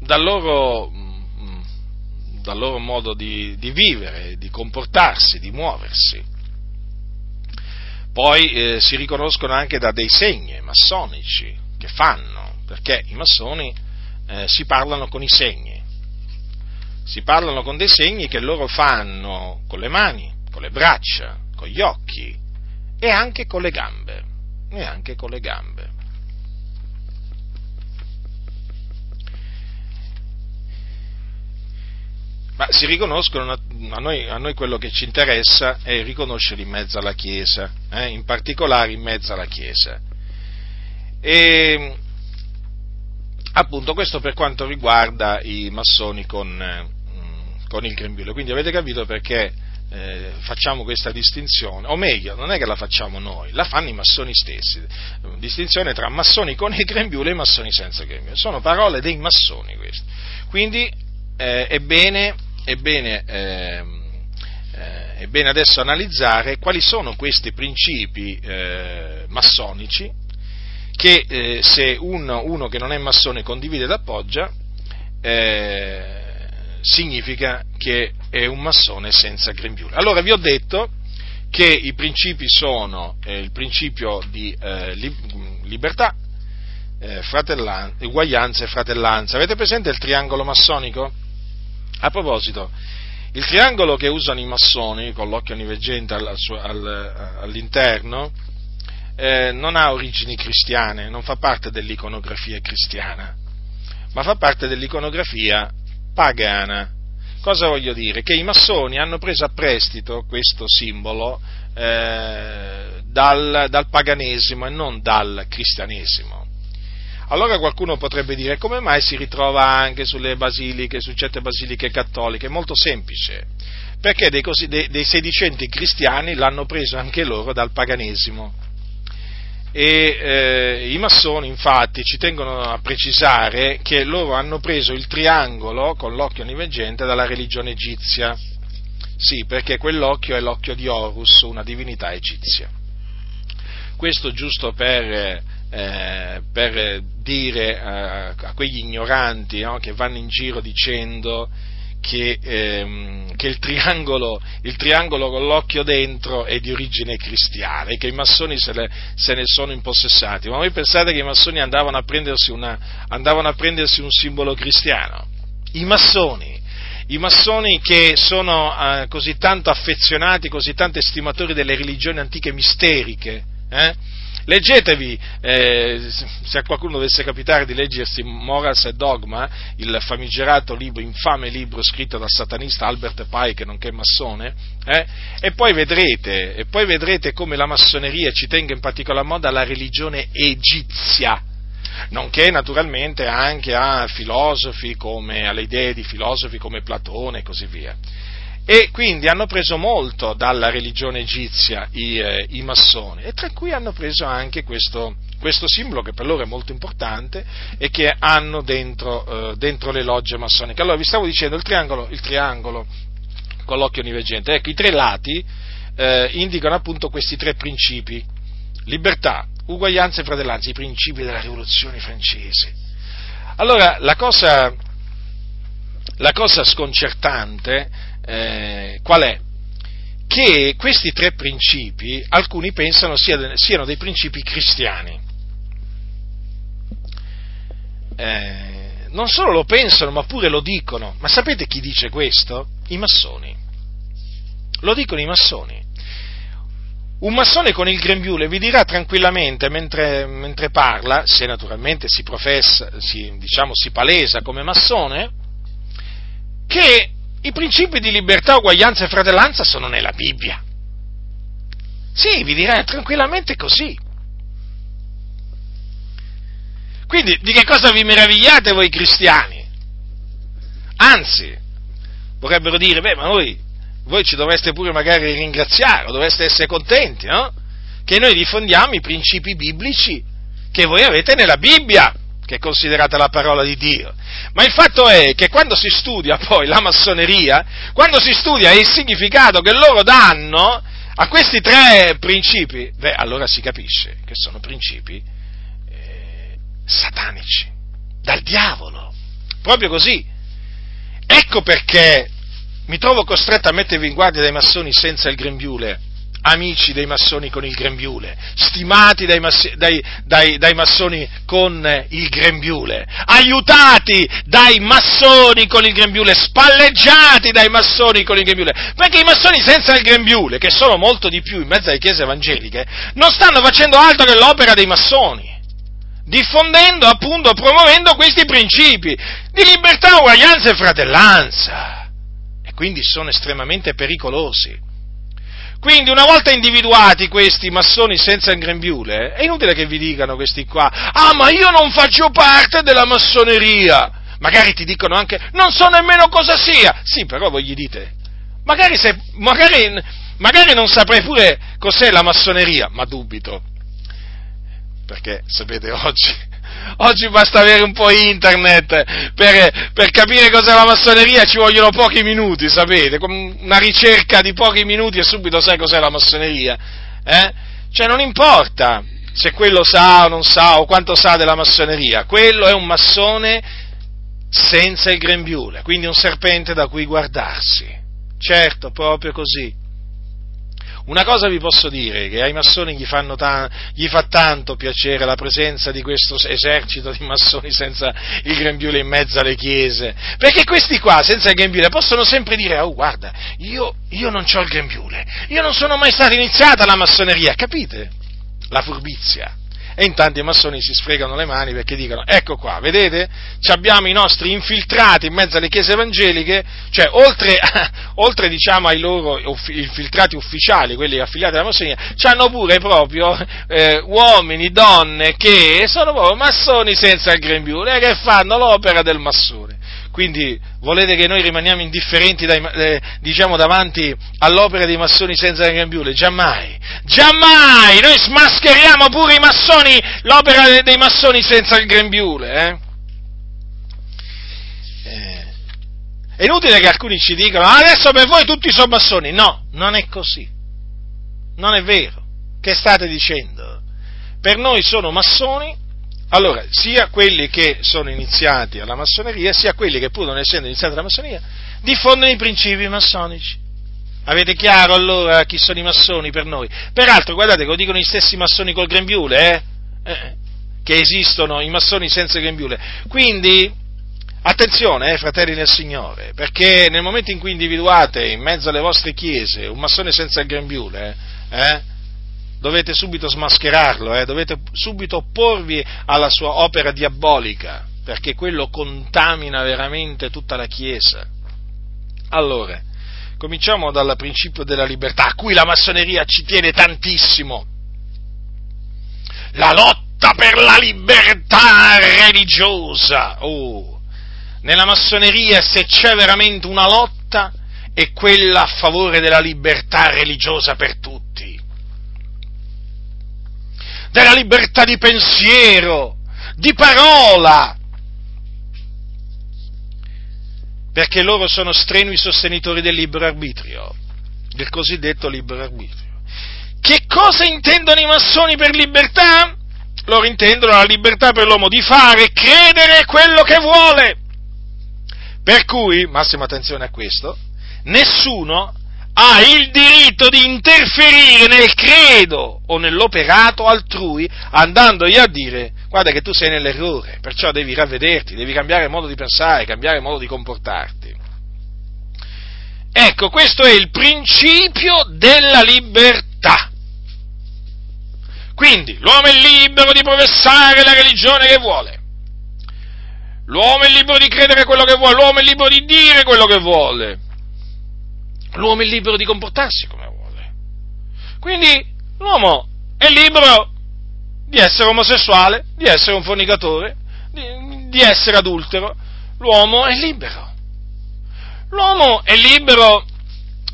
dal loro, mh, dal loro modo di, di vivere, di comportarsi, di muoversi. Poi eh, si riconoscono anche da dei segni massonici che fanno, perché i massoni eh, si parlano con i segni, si parlano con dei segni che loro fanno con le mani, con le braccia, con gli occhi e anche con le gambe, e anche con le gambe. Ma si riconoscono, a noi, a noi quello che ci interessa è riconoscerli in mezzo alla Chiesa, eh, in particolare in mezzo alla Chiesa. E appunto questo per quanto riguarda i massoni con, con il grembiule. Quindi avete capito perché eh, facciamo questa distinzione, o meglio, non è che la facciamo noi, la fanno i massoni stessi. Distinzione tra massoni con il grembiule e massoni senza grembiule. Sono parole dei massoni queste. Quindi eh, è bene... Ebbene, eh, eh, ebbene adesso analizzare quali sono questi principi eh, massonici che eh, se uno, uno che non è massone condivide ed appoggia, eh, significa che è un massone senza grembiule. Allora vi ho detto che i principi sono eh, il principio di eh, li- libertà, eh, fratellan- uguaglianza e fratellanza. Avete presente il triangolo massonico? A proposito, il triangolo che usano i massoni, con l'occhio onniveggente all'interno, eh, non ha origini cristiane, non fa parte dell'iconografia cristiana, ma fa parte dell'iconografia pagana. Cosa voglio dire? Che i massoni hanno preso a prestito questo simbolo eh, dal, dal paganesimo e non dal cristianesimo. Allora qualcuno potrebbe dire, come mai si ritrova anche sulle basiliche, su certe basiliche cattoliche? È molto semplice, perché dei, cosi, dei, dei sedicenti cristiani l'hanno preso anche loro dal paganesimo. E eh, i massoni infatti ci tengono a precisare che loro hanno preso il triangolo con l'occhio onniveggente dalla religione egizia, sì, perché quell'occhio è l'occhio di Horus, una divinità egizia. Questo giusto per... Eh, per dire eh, a quegli ignoranti no, che vanno in giro dicendo che, ehm, che il triangolo, il triangolo con l'occhio dentro è di origine cristiana e che i massoni se, le, se ne sono impossessati. Ma voi pensate che i massoni andavano a prendersi, una, andavano a prendersi un simbolo cristiano? I massoni! I massoni che sono eh, così tanto affezionati, così tanto estimatori delle religioni antiche misteriche, eh? Leggetevi, eh, se a qualcuno dovesse capitare di leggersi Morals and Dogma, il famigerato libro, infame libro scritto dal satanista Albert Pike, nonché massone, eh, e poi vedrete, e poi vedrete come la massoneria ci tenga in particolar modo alla religione egizia, nonché naturalmente anche a filosofi come, alle idee di filosofi come Platone e così via. E quindi hanno preso molto dalla religione egizia i, eh, i massoni, e tra cui hanno preso anche questo, questo simbolo che per loro è molto importante e che hanno dentro, eh, dentro le logge massoniche. Allora vi stavo dicendo il triangolo, il triangolo con l'occhio onniveggente, ecco i tre lati eh, indicano appunto questi tre principi, libertà, uguaglianza e fratellanza, i principi della rivoluzione francese. Allora la cosa, la cosa sconcertante Eh, qual è? Che questi tre principi alcuni pensano sia, siano dei principi cristiani, eh, non solo lo pensano ma pure lo dicono. Ma sapete chi dice questo? I massoni, lo dicono i massoni. Un massone con il grembiule vi dirà tranquillamente mentre, mentre parla, se naturalmente si professa, si, diciamo si palesa come massone, che i principi di libertà, uguaglianza e fratellanza sono nella Bibbia. Sì, vi direi tranquillamente così. Quindi, di che cosa vi meravigliate voi cristiani? Anzi, vorrebbero dire, beh, ma noi, voi ci dovreste pure magari ringraziare, o dovreste essere contenti, no? Che noi diffondiamo i principi biblici che voi avete nella Bibbia. che è considerata la parola di Dio. Ma il fatto è che quando si studia poi la massoneria, quando si studia il significato che loro danno a questi tre principi, beh, allora si capisce che sono principi eh, satanici, dal diavolo, proprio così. Ecco perché mi trovo costretto a mettervi in guardia dai massoni senza il grembiule, amici dei massoni con il grembiule, stimati dai, massi, dai, dai, dai massoni con il grembiule, aiutati dai massoni con il grembiule, spalleggiati dai massoni con il grembiule, perché i massoni senza il grembiule, che sono molto di più in mezzo alle chiese evangeliche, non stanno facendo altro che l'opera dei massoni, diffondendo, appunto, promuovendo questi principi di libertà, uguaglianza e fratellanza, e quindi sono estremamente pericolosi. Quindi una volta individuati questi massoni senza il grembiule, è inutile che vi dicano questi qua, ah ma io non faccio parte della massoneria, magari ti dicono anche, non so nemmeno cosa sia, sì però voi gli dite, magari, se, magari, magari non saprei pure cos'è la massoneria, ma dubito, perché sapete oggi... Oggi basta avere un po' internet per, per capire cos'è la massoneria, ci vogliono pochi minuti, sapete, una ricerca di pochi minuti e subito sai cos'è la massoneria, eh? Cioè non importa se quello sa o non sa o quanto sa della massoneria, quello è un massone senza il grembiule, quindi un serpente da cui guardarsi, certo, proprio così. Una cosa vi posso dire, che ai massoni gli, fanno ta- gli fa tanto piacere la presenza di questo esercito di massoni senza il grembiule in mezzo alle chiese, perché questi qua senza il grembiule possono sempre dire, oh guarda, io, io non c'ho il grembiule, io non sono mai stata iniziata alla massoneria, capite? La furbizia. E intanto i massoni si sfregano le mani perché dicono, ecco qua, vedete, ci abbiamo i nostri infiltrati in mezzo alle chiese evangeliche, cioè oltre, oltre diciamo ai loro infiltrati ufficiali, quelli affiliati alla massoneria, c'hanno pure proprio eh, uomini, donne che sono proprio massoni senza il grembiule, che fanno l'opera del massone. Quindi volete che noi rimaniamo indifferenti dai, eh, diciamo davanti all'opera dei massoni senza il grembiule? Giammai, giammai! Noi smascheriamo pure i massoni, l'opera dei massoni senza il grembiule. Eh? Eh, è inutile che alcuni ci dicano, adesso per voi tutti sono massoni. No, non è così. Non è vero. Che state dicendo? Per noi sono massoni. Allora, sia quelli che sono iniziati alla massoneria, sia quelli che pur non essendo iniziati alla massoneria, diffondono i principi massonici. Avete chiaro allora chi sono i massoni per noi? Peraltro, guardate che lo dicono gli stessi massoni col grembiule, eh? Eh, che esistono i massoni senza grembiule. Quindi, attenzione, eh, fratelli nel Signore, perché nel momento in cui individuate in mezzo alle vostre chiese un massone senza grembiule, eh? Dovete subito smascherarlo, eh? Dovete subito opporvi alla sua opera diabolica, perché quello contamina veramente tutta la Chiesa. Allora, cominciamo dal principio della libertà, a cui la massoneria ci tiene tantissimo. La lotta per la libertà religiosa. Oh, nella massoneria, se c'è veramente una lotta, è quella a favore della libertà religiosa per tutti. Della libertà di pensiero, di parola, perché loro sono strenui sostenitori del libero arbitrio, del cosiddetto libero arbitrio. Che cosa intendono i massoni per libertà? Loro intendono la libertà per l'uomo di fare e credere quello che vuole, per cui, massima attenzione a questo, nessuno ha il diritto di interferire nel credo o nell'operato altrui andandogli a dire guarda che tu sei nell'errore, perciò devi ravvederti, devi cambiare modo di pensare, cambiare modo di comportarti. Ecco, questo è il principio della libertà. Quindi, l'uomo è libero di professare la religione che vuole, l'uomo è libero di credere quello che vuole, l'uomo è libero di dire quello che vuole, l'uomo è libero di comportarsi come vuole. Quindi l'uomo è libero di essere omosessuale, di essere un fornicatore, di, di essere adultero. L'uomo è libero. L'uomo è libero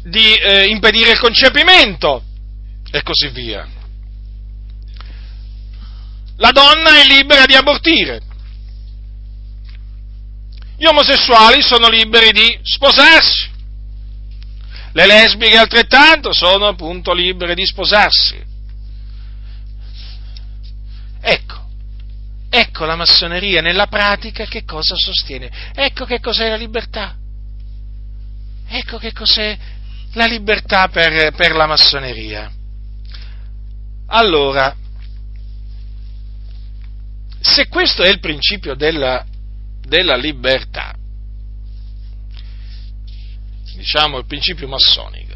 di eh, impedire il concepimento e così via. La donna è libera di abortire. gli omosessuali sono liberi di sposarsi, le lesbiche altrettanto sono appunto libere di sposarsi. Ecco, ecco la massoneria nella pratica che cosa sostiene, ecco che cos'è la libertà, ecco che cos'è la libertà per, per la massoneria. Allora, se questo è il principio della, della libertà, diciamo il principio massonico,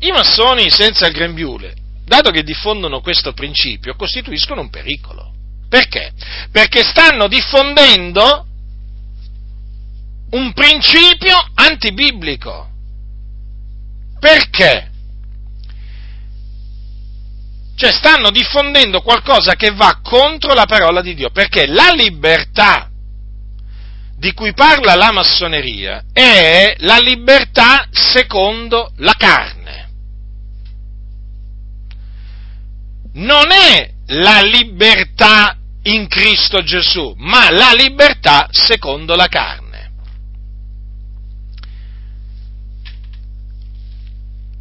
i massoni senza il grembiule, dato che diffondono questo principio, costituiscono un pericolo. Perché? Perché stanno diffondendo un principio antibiblico. Perché? Cioè stanno diffondendo qualcosa che va contro la parola di Dio, perché la libertà di cui parla la massoneria è la libertà secondo la carne. Non è la libertà in Cristo Gesù, ma la libertà secondo la carne.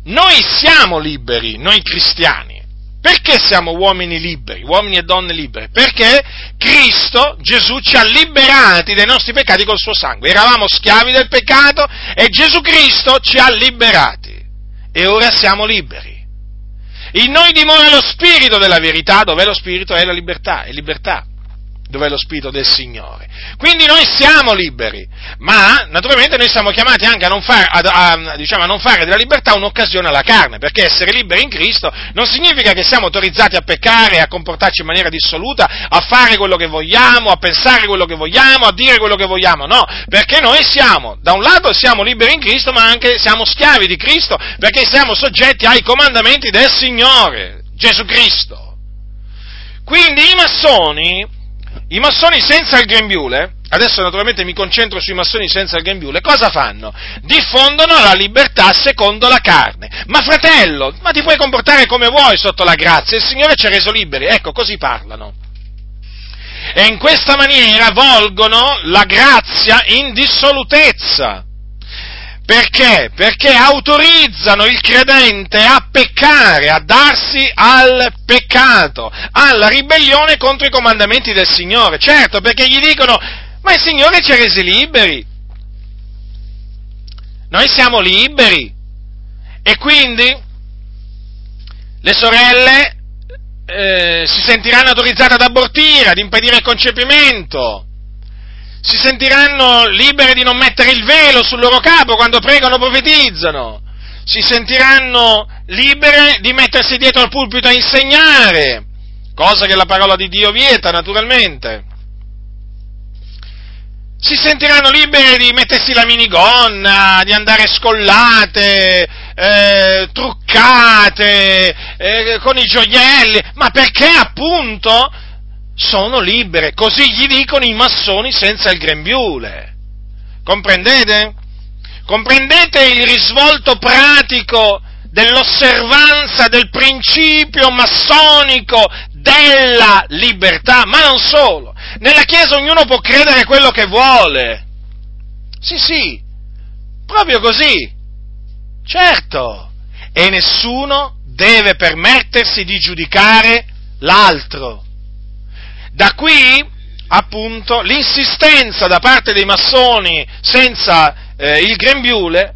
Noi siamo liberi, noi cristiani. Perché siamo uomini liberi, uomini e donne liberi? Perché Cristo, Gesù, ci ha liberati dai nostri peccati col suo sangue. Eravamo schiavi del peccato e Gesù Cristo ci ha liberati. E ora siamo liberi. In noi dimora lo spirito della verità, dov'è lo spirito è la libertà, è libertà, dov'è lo spirito del Signore. Quindi noi siamo liberi, ma naturalmente noi siamo chiamati anche a non, far, a, a, diciamo, a non fare della libertà un'occasione alla carne, perché essere liberi in Cristo non significa che siamo autorizzati a peccare, a comportarci in maniera dissoluta, a fare quello che vogliamo, a pensare quello che vogliamo, a dire quello che vogliamo, no, perché noi siamo, da un lato siamo liberi in Cristo, ma anche siamo schiavi di Cristo, perché siamo soggetti ai comandamenti del Signore, Gesù Cristo. Quindi i massoni... I massoni senza il grembiule, adesso naturalmente mi concentro sui massoni senza il grembiule, cosa fanno? Diffondono la libertà secondo la carne. Ma fratello, ma ti puoi comportare come vuoi sotto la grazia, il Signore ci ha reso liberi, ecco, così parlano. E in questa maniera volgono la grazia in dissolutezza. Perché? Perché autorizzano il credente a peccare, a darsi al peccato, alla ribellione contro i comandamenti del Signore. Certo, perché gli dicono, ma il Signore ci ha resi liberi, noi siamo liberi. E quindi le sorelle eh, si sentiranno autorizzate ad abortire, ad impedire il concepimento. Si sentiranno liberi di non mettere il velo sul loro capo quando pregano o profetizzano, si sentiranno libere di mettersi dietro al pulpito a insegnare, cosa che la parola di Dio vieta naturalmente, si sentiranno libere di mettersi la minigonna, di andare scollate, eh, truccate, eh, con i gioielli, ma perché appunto... sono libere, così gli dicono i massoni senza il grembiule. Comprendete? Comprendete il risvolto pratico dell'osservanza del principio massonico della libertà? Ma non solo. Nella Chiesa ognuno può credere quello che vuole. Sì, sì, proprio così. Certo. E nessuno deve permettersi di giudicare l'altro. Da qui, appunto, l'insistenza da parte dei massoni senza eh, il grembiule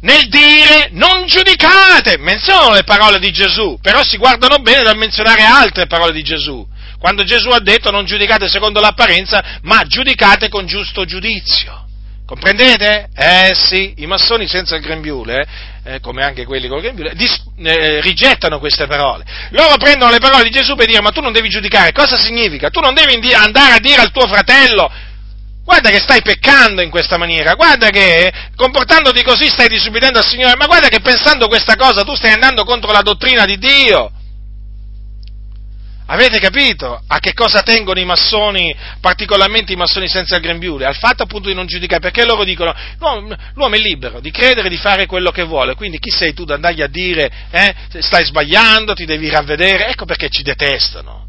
nel dire non giudicate, menzionano le parole di Gesù, però si guardano bene dal menzionare altre parole di Gesù, quando Gesù ha detto non giudicate secondo l'apparenza, ma giudicate con giusto giudizio. Comprendete? Eh sì, i massoni senza il grembiule, eh, come anche quelli col grembiule, dis- eh, rigettano queste parole. Loro prendono le parole di Gesù per dire, ma tu non devi giudicare, cosa significa? Tu non devi indi- andare a dire al tuo fratello, guarda che stai peccando in questa maniera, guarda che comportandoti così stai disubbidendo al Signore, ma guarda che pensando questa cosa tu stai andando contro la dottrina di Dio. Avete capito a che cosa tengono i massoni, particolarmente i massoni senza il grembiule? Al fatto appunto di non giudicare, perché loro dicono l'uomo, l'uomo è libero di credere e di fare quello che vuole, quindi chi sei tu da andargli a dire eh, stai sbagliando, ti devi ravvedere? Ecco perché ci detestano.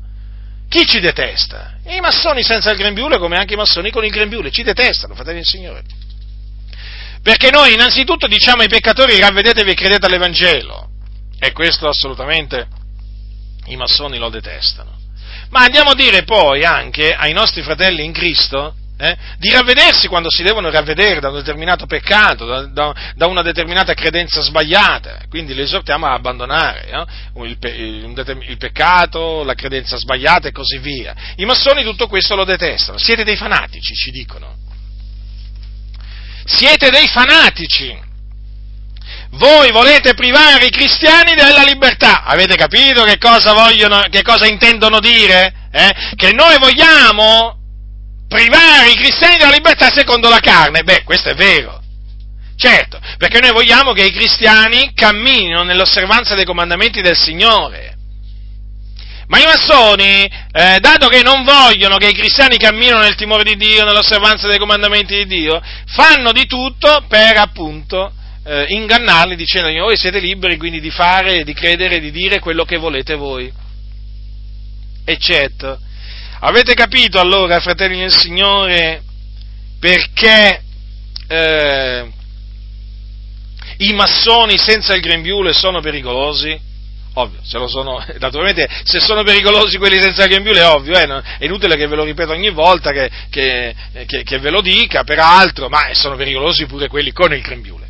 Chi ci detesta? I massoni senza il grembiule, come anche i massoni con il grembiule, ci detestano, fratelli del Signore. Perché noi innanzitutto diciamo ai peccatori: ravvedetevi e credete all'Evangelo, e questo assolutamente i massoni lo detestano. Ma andiamo a dire poi anche ai nostri fratelli in Cristo eh, di ravvedersi quando si devono ravvedere da un determinato peccato, da, da, da una determinata credenza sbagliata. Quindi li esortiamo a abbandonare no? il, pe, il, il peccato, la credenza sbagliata e così via. I massoni tutto questo lo detestano. Siete dei fanatici, ci dicono. Siete dei fanatici. Voi volete privare i cristiani della libertà. Avete capito che cosa vogliono, che cosa intendono dire? Eh? Che noi vogliamo privare i cristiani della libertà secondo la carne. Beh, questo è vero. Certo, perché noi vogliamo che i cristiani camminino nell'osservanza dei comandamenti del Signore. Ma i massoni, eh, dato che non vogliono che i cristiani camminino nel timore di Dio, nell'osservanza dei comandamenti di Dio, fanno di tutto per, appunto, Eh, ingannarli dicendo: voi siete liberi quindi di fare, di credere, di dire quello che volete voi, eccetera. Avete capito allora, fratelli del Signore, perché eh, i massoni senza il grembiule sono pericolosi? Ovvio, se lo sono, naturalmente, se sono pericolosi quelli senza il grembiule è ovvio, eh, non, è inutile che ve lo ripeto ogni volta che, che, che, che ve lo dica, peraltro, ma sono pericolosi pure quelli con il grembiule.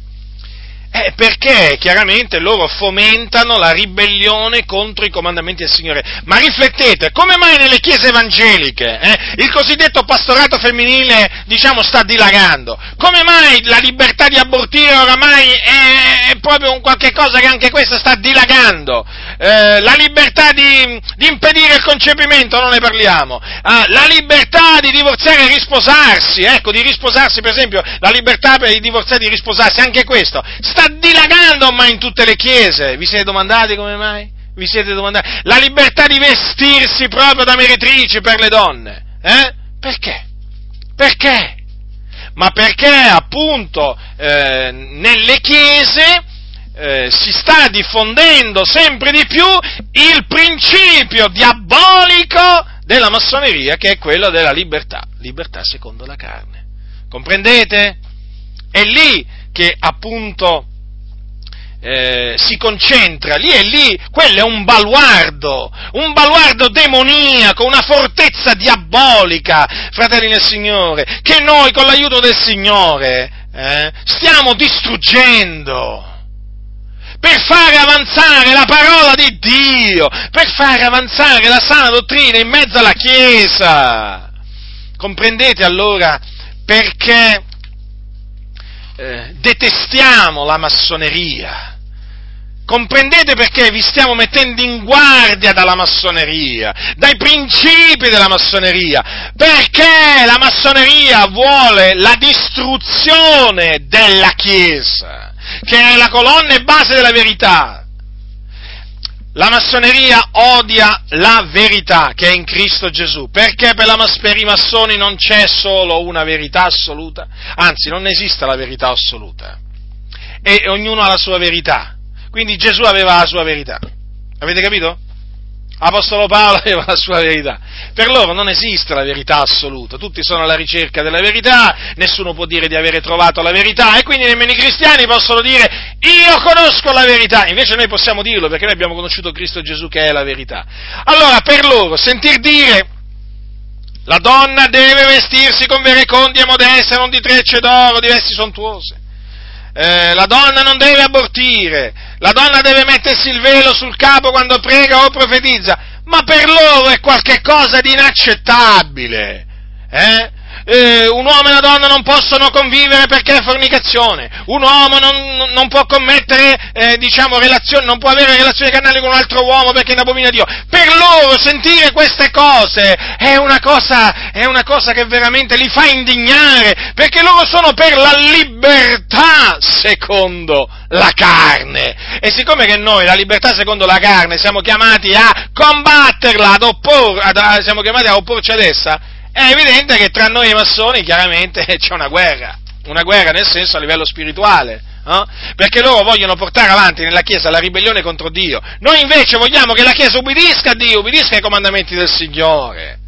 Eh, perché chiaramente loro fomentano la ribellione contro i comandamenti del Signore. Ma riflettete, come mai nelle chiese evangeliche eh, il cosiddetto pastorato femminile, diciamo, sta dilagando? Come mai la libertà di abortire oramai è, è proprio un qualche cosa che anche questa sta dilagando? Eh, la libertà di, di impedire il concepimento, non ne parliamo. Ah, la libertà di divorziare e risposarsi, ecco, di risposarsi per esempio, la libertà per i divorziati di risposarsi, anche questo sta dilagando ormai in tutte le chiese. Vi siete domandati come mai? Vi siete domandati? La libertà di vestirsi proprio da meretrici per le donne, eh? Perché? Perché? Ma perché appunto eh, nelle chiese eh, si sta diffondendo sempre di più il principio diabolico della massoneria, che è quello della libertà, libertà secondo la carne. Comprendete? È lì che appunto eh, si concentra, lì e lì, quello è un baluardo, un baluardo demoniaco, una fortezza diabolica, fratelli nel Signore, che noi con l'aiuto del Signore eh, stiamo distruggendo per fare avanzare la parola di Dio, per fare avanzare la sana dottrina in mezzo alla Chiesa. Comprendete allora perché Eh, detestiamo la massoneria? Comprendete perché vi stiamo mettendo in guardia dalla massoneria, dai principi della massoneria? Perché la massoneria vuole la distruzione della Chiesa, che è la colonna e base della verità. La massoneria odia la verità che è in Cristo Gesù, perché per, la, per i massoni non c'è solo una verità assoluta, anzi non esiste la verità assoluta, e ognuno ha la sua verità, quindi Gesù aveva la sua verità, avete capito? Apostolo Paolo aveva la sua verità, per loro non esiste la verità assoluta, tutti sono alla ricerca della verità, nessuno può dire di avere trovato la verità, e quindi nemmeno i cristiani possono dire: io conosco la verità. Invece noi possiamo dirlo, perché noi abbiamo conosciuto Cristo Gesù, che è la verità. Allora per loro sentir dire: la donna deve vestirsi con verecondi e modestia, non di trecce d'oro, di vesti sontuose, Eh, la donna non deve abortire, la donna deve mettersi il velo sul capo quando prega o profetizza, ma per loro è qualche cosa di inaccettabile, eh? Eh, un uomo e una donna non possono convivere perché è fornicazione, un uomo non, non può commettere, eh, diciamo, relazioni, non può avere relazioni carnali con un altro uomo perché è in abominio a Dio. Per loro sentire queste cose è una cosa, è una cosa che veramente li fa indignare, perché loro sono per la libertà secondo la carne, e siccome che noi la libertà secondo la carne siamo chiamati a combatterla, ad oppor, ad, siamo chiamati a opporci ad essa, è evidente che tra noi e i massoni chiaramente c'è una guerra, una guerra nel senso a livello spirituale, no? Perché loro vogliono portare avanti nella Chiesa la ribellione contro Dio. Noi invece vogliamo che la Chiesa ubbidisca a Dio, ubbidisca ai comandamenti del Signore.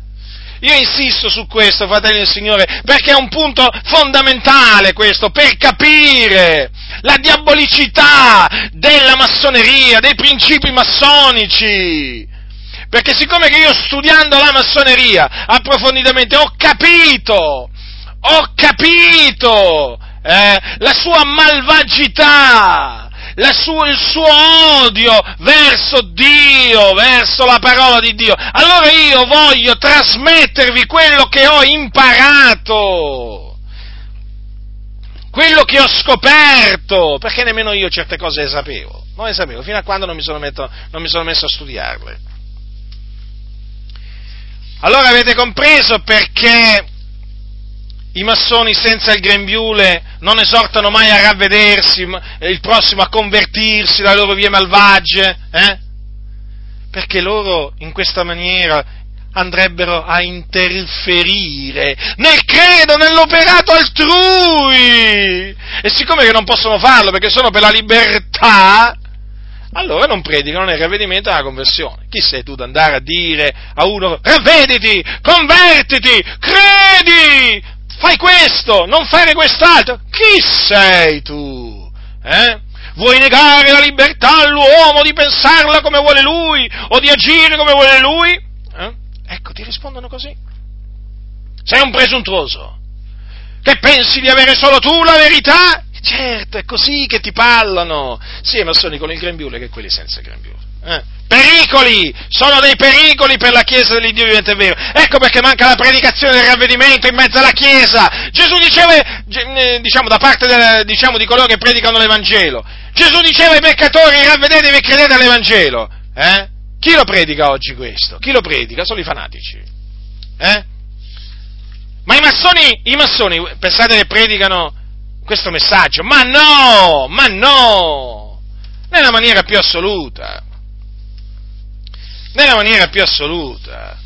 Io insisto su questo, fratelli del Signore, perché è un punto fondamentale questo, per capire la diabolicità della massoneria, dei principi massonici. Perché siccome che io studiando la massoneria approfonditamente ho capito, ho capito eh, la sua malvagità, la sua, il suo odio verso Dio, verso la parola di Dio, allora io voglio trasmettervi quello che ho imparato, quello che ho scoperto, perché nemmeno io certe cose le sapevo, non le sapevo, fino a quando non mi sono, metto, non mi sono messo a studiarle. Allora avete compreso perché i massoni senza il grembiule non esortano mai a ravvedersi, il prossimo a convertirsi dalle loro vie malvagie, eh? Perché loro in questa maniera andrebbero a interferire nel credo, nell'operato altrui, e siccome che non possono farlo perché sono per la libertà, allora non predicano nel ravvedimento alla conversione. Chi sei tu ad andare a dire a uno, ravvediti, convertiti, credi! Fai questo, non fare quest'altro. Chi sei tu? Eh? Vuoi negare la libertà all'uomo di pensarla come vuole lui o di agire come vuole lui? Eh? Ecco, ti rispondono così. Sei un presuntuoso, che pensi di avere solo tu la verità? Certo, è così che ti parlano, sia i massoni con il grembiule che quelli senza il grembiule. Eh? Pericoli, sono dei pericoli per la Chiesa dell'Iddio vivente e vero. Ecco perché manca la predicazione del ravvedimento in mezzo alla Chiesa. Gesù diceva, diciamo da parte del, diciamo, di coloro che predicano l'Evangelo, Gesù diceva ai peccatori, ravvedetevi e credete all'Evangelo. Eh? Chi lo predica oggi questo? Chi lo predica? Sono i fanatici. Eh? Ma i massoni, i massoni, pensate che predicano questo messaggio? Ma no, ma no, nella maniera più assoluta. Nella maniera più assoluta.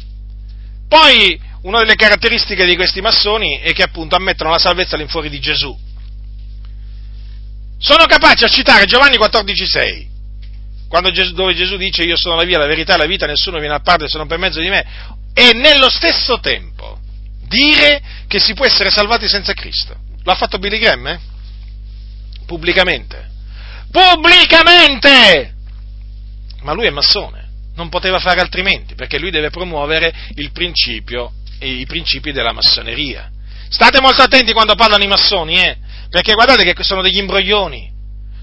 Poi, una delle caratteristiche di questi massoni è che appunto ammettono la salvezza all'infuori di Gesù. Sono capaci a citare Giovanni quattordici sei, quando Gesù, dove Gesù dice io sono la via, la verità, la vita, nessuno viene al Padre se non per mezzo di me, e nello stesso tempo dire che si può essere salvati senza Cristo. L'ha fatto Billy Graham, eh? Pubblicamente. Pubblicamente! Ma lui è massone. Non poteva fare altrimenti, perché lui deve promuovere il principio, i principi della massoneria. State molto attenti quando parlano i massoni, eh? Perché guardate che sono degli imbroglioni,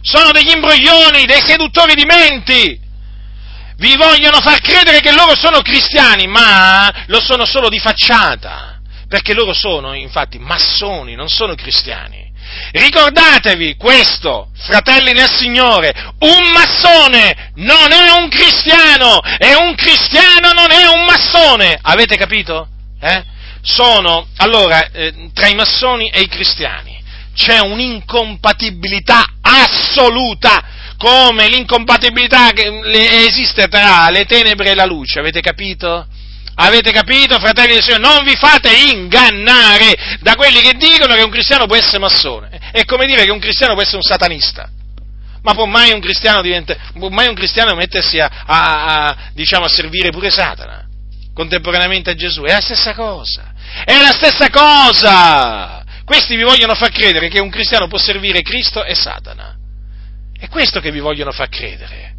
sono degli imbroglioni, dei seduttori di menti. Vi vogliono far credere che loro sono cristiani, ma lo sono solo di facciata, perché loro sono infatti massoni, non sono cristiani. Ricordatevi questo, fratelli nel Signore, un massone non è un cristiano e un cristiano non è un massone, avete capito? Eh? Sono, allora, eh, tra i massoni e i cristiani c'è un'incompatibilità assoluta, come l'incompatibilità che esiste tra le tenebre e la luce, avete capito? Avete capito, fratelli del Signore? Non vi fate ingannare da quelli che dicono che un cristiano può essere massone. È come dire che un cristiano può essere un satanista. Ma può mai un cristiano, diventa, può mai un cristiano mettersi a, a, a, diciamo, a servire pure Satana contemporaneamente a Gesù? È la stessa cosa. È la stessa cosa! Questi vi vogliono far credere che un cristiano può servire Cristo e Satana. È questo che vi vogliono far credere.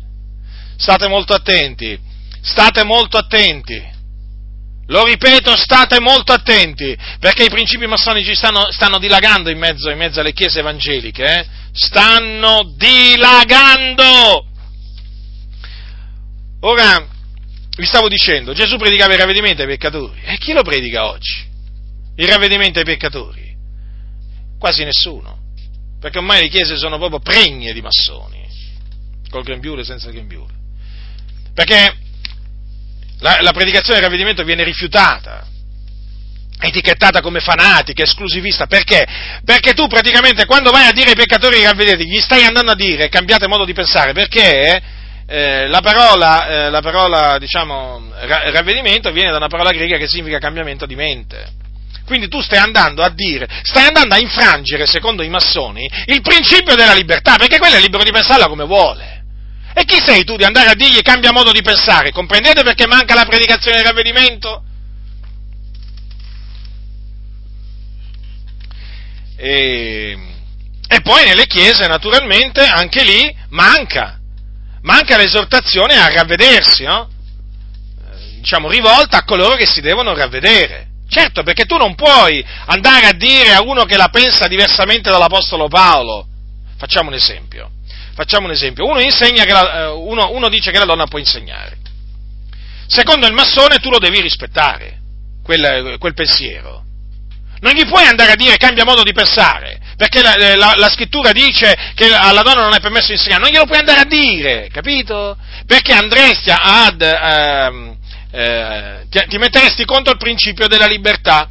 State molto attenti. State molto attenti. Lo ripeto, state molto attenti, perché i principi massonici stanno, stanno dilagando in mezzo, in mezzo alle chiese evangeliche, eh? Stanno dilagando! Ora, vi stavo dicendo, Gesù predicava il ravvedimento ai peccatori, e chi lo predica oggi? Il ravvedimento ai peccatori? Quasi nessuno, perché ormai le chiese sono proprio pregne di massoni, col grembiule e senza grembiule, perché... La, la predicazione del ravvedimento viene rifiutata, etichettata come fanatica, esclusivista. Perché? Perché tu praticamente quando vai a dire ai peccatori ravvedete, gli stai andando a dire cambiate modo di pensare, perché eh, la parola, eh, la parola diciamo, ra- ravvedimento viene da una parola greca che significa cambiamento di mente. Quindi tu stai andando a dire, stai andando a infrangere, secondo i massoni, il principio della libertà, perché quello è libero di pensarla come vuole. E chi sei tu di andare a dirgli cambia modo di pensare? Comprendete perché manca la predicazione del ravvedimento? E, e poi nelle chiese, naturalmente, anche lì manca, manca l'esortazione a ravvedersi, no? Diciamo rivolta a coloro che si devono ravvedere. Certo, perché tu non puoi andare a dire a uno che la pensa diversamente dall'Apostolo Paolo. Facciamo un esempio. Facciamo un esempio, uno, insegna che la, uno, uno dice che la donna può insegnare, secondo il massone tu lo devi rispettare, quel, quel pensiero, non gli puoi andare a dire cambia modo di pensare, perché la, la, la scrittura dice che alla donna non è permesso di insegnare, non glielo puoi andare a dire, capito? Perché andresti ad, ehm, eh, ti, ti metteresti contro il principio della libertà,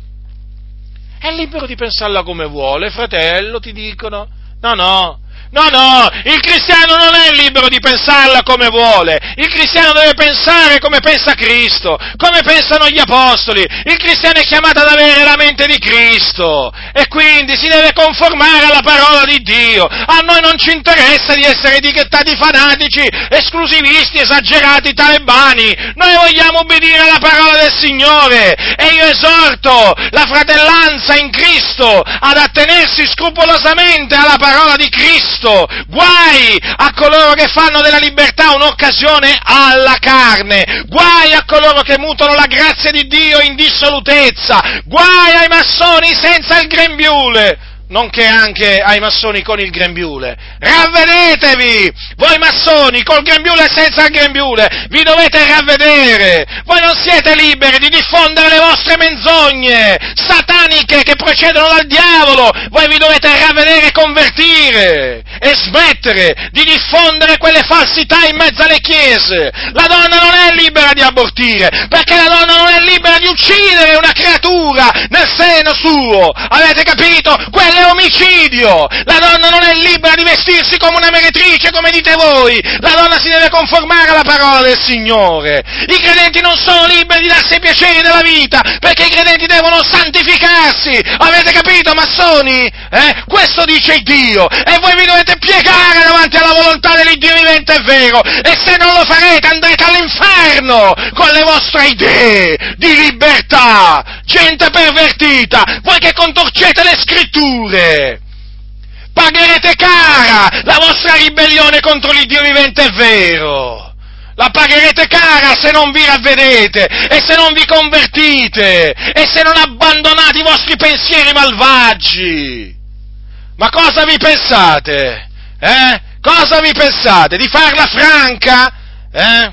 è libero di pensarla come vuole, fratello, ti dicono, no, no, No, no, il cristiano non è libero di pensarla come vuole, il cristiano deve pensare come pensa Cristo, come pensano gli apostoli, il cristiano è chiamato ad avere la mente di Cristo e quindi si deve conformare alla parola di Dio, a noi non ci interessa di essere etichettati fanatici, esclusivisti, esagerati, talebani, noi vogliamo obbedire alla parola del Signore e io esorto la fratellanza in Cristo ad attenersi scrupolosamente alla parola di Cristo. Guai a coloro che fanno della libertà un'occasione alla carne, guai a coloro che mutano la grazia di Dio in dissolutezza, guai ai massoni senza il grembiule, nonché anche ai massoni con il grembiule. Ravvedetevi! Voi massoni col grembiule e senza il grembiule, vi dovete ravvedere! Voi non siete liberi di diffondere le vostre menzogne sataniche che procedono dal diavolo! Voi vi dovete ravvedere e convertire! E smettere di diffondere quelle falsità in mezzo alle chiese! La donna non è libera di abortire, perché la donna non è libera di uccidere una creatura nel seno suo! Avete capito? Quella è omicidio, la donna non è libera di vestirsi come una meretrice, come dite voi, la donna si deve conformare alla parola del Signore, i credenti non sono liberi di darsi i piaceri della vita, perché i credenti devono santificarsi, avete capito massoni? Eh? Questo dice Dio, e voi vi dovete piegare davanti alla volontà dell'Iddio vivente e vero, e se non lo farete andrete all'inferno con le vostre idee di libertà, gente pervertita, voi che contorcete le scritture! Pagherete cara la vostra ribellione contro l'Iddio vivente e vero! La pagherete cara se non vi ravvedete e se non vi convertite e se non abbandonate i vostri pensieri malvagi! Ma cosa vi pensate? Eh? Cosa vi pensate? Di farla franca? Eh?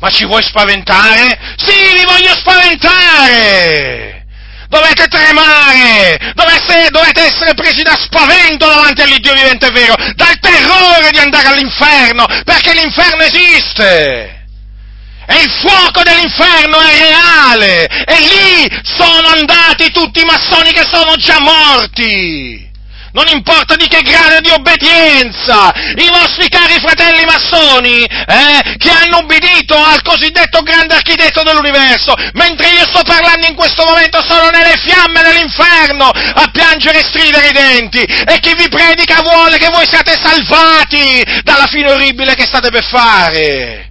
Ma ci vuoi spaventare? Sì, vi voglio spaventare! Dovete tremare, dovete, dovete essere presi da spavento davanti all'Iddio vivente e vero, dal terrore di andare all'inferno, perché l'inferno esiste, e il fuoco dell'inferno è reale, e lì sono andati tutti i massoni che sono già morti. Non importa di che grado di obbedienza, i vostri cari fratelli massoni, eh, che hanno ubbidito al cosiddetto grande architetto dell'universo, mentre io sto parlando in questo momento sono nelle fiamme dell'inferno a piangere e stridere i denti, e chi vi predica vuole che voi siate salvati dalla fine orribile che state per fare.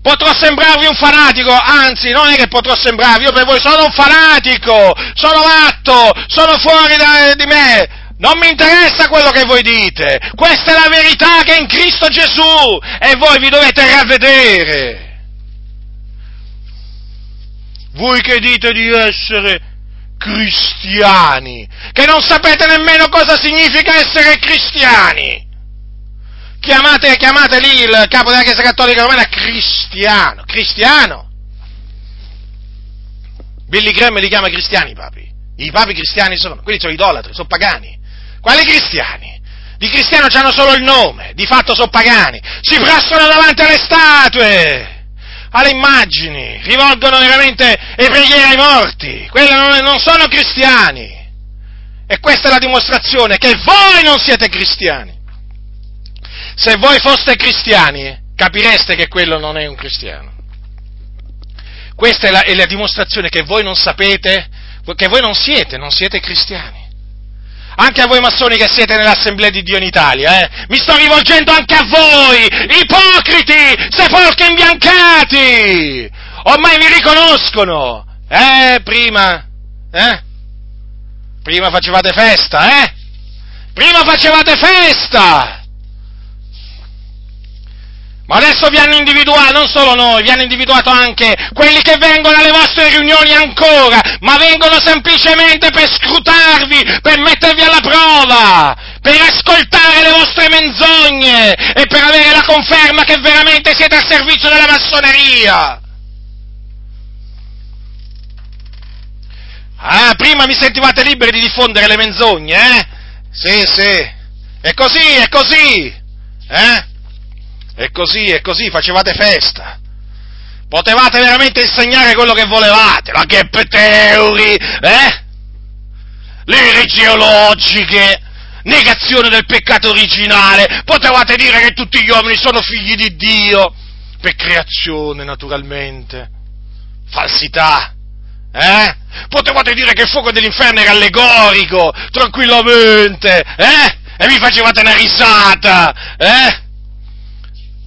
Potrò sembrarvi un fanatico, anzi, non è che potrò sembrarvi, io per voi sono un fanatico, sono matto, sono fuori da, di me, non mi interessa quello che voi dite, questa è la verità che è in Cristo Gesù, e voi vi dovete ravvedere. Voi che dite di essere cristiani, che non sapete nemmeno cosa significa essere cristiani, Chiamate, chiamate lì il capo della Chiesa Cattolica Romana cristiano, cristiano. Billy Graham li chiama cristiani i papi, i papi cristiani sono, quelli sono idolatri, sono pagani. Quali cristiani? Di cristiano c'hanno solo il nome, di fatto sono pagani, si prostrano davanti alle statue, alle immagini, rivolgono veramente le preghiere ai morti, quelli non, non sono cristiani. E questa è la dimostrazione che voi non siete cristiani. Se voi foste cristiani, capireste che quello non è un cristiano. Questa è la, è la dimostrazione che voi non sapete, che voi non siete, non siete cristiani. Anche a voi massoni che siete nell'Assemblea di Dio in Italia, eh, mi sto rivolgendo anche a voi, ipocriti, sepolcri imbiancati! Ormai mi riconoscono! Eh, prima, eh? Prima facevate festa, eh? Prima facevate festa! Ma adesso vi hanno individuato, non solo noi, vi hanno individuato anche quelli che vengono alle vostre riunioni ancora, ma vengono semplicemente per scrutarvi, per mettervi alla prova, per ascoltare le vostre menzogne e per avere la conferma che veramente siete al servizio della massoneria. Ah, prima vi sentivate liberi di diffondere le menzogne, eh? Sì, sì, è così, è così, eh? E così, e così, facevate festa. Potevate veramente insegnare quello che volevate, la gap theory, eh? Le regeologiche, negazione del peccato originale, potevate dire che tutti gli uomini sono figli di Dio, per creazione naturalmente, falsità, eh? Potevate dire che il fuoco dell'inferno era allegorico, tranquillamente, eh? E vi facevate una risata, eh?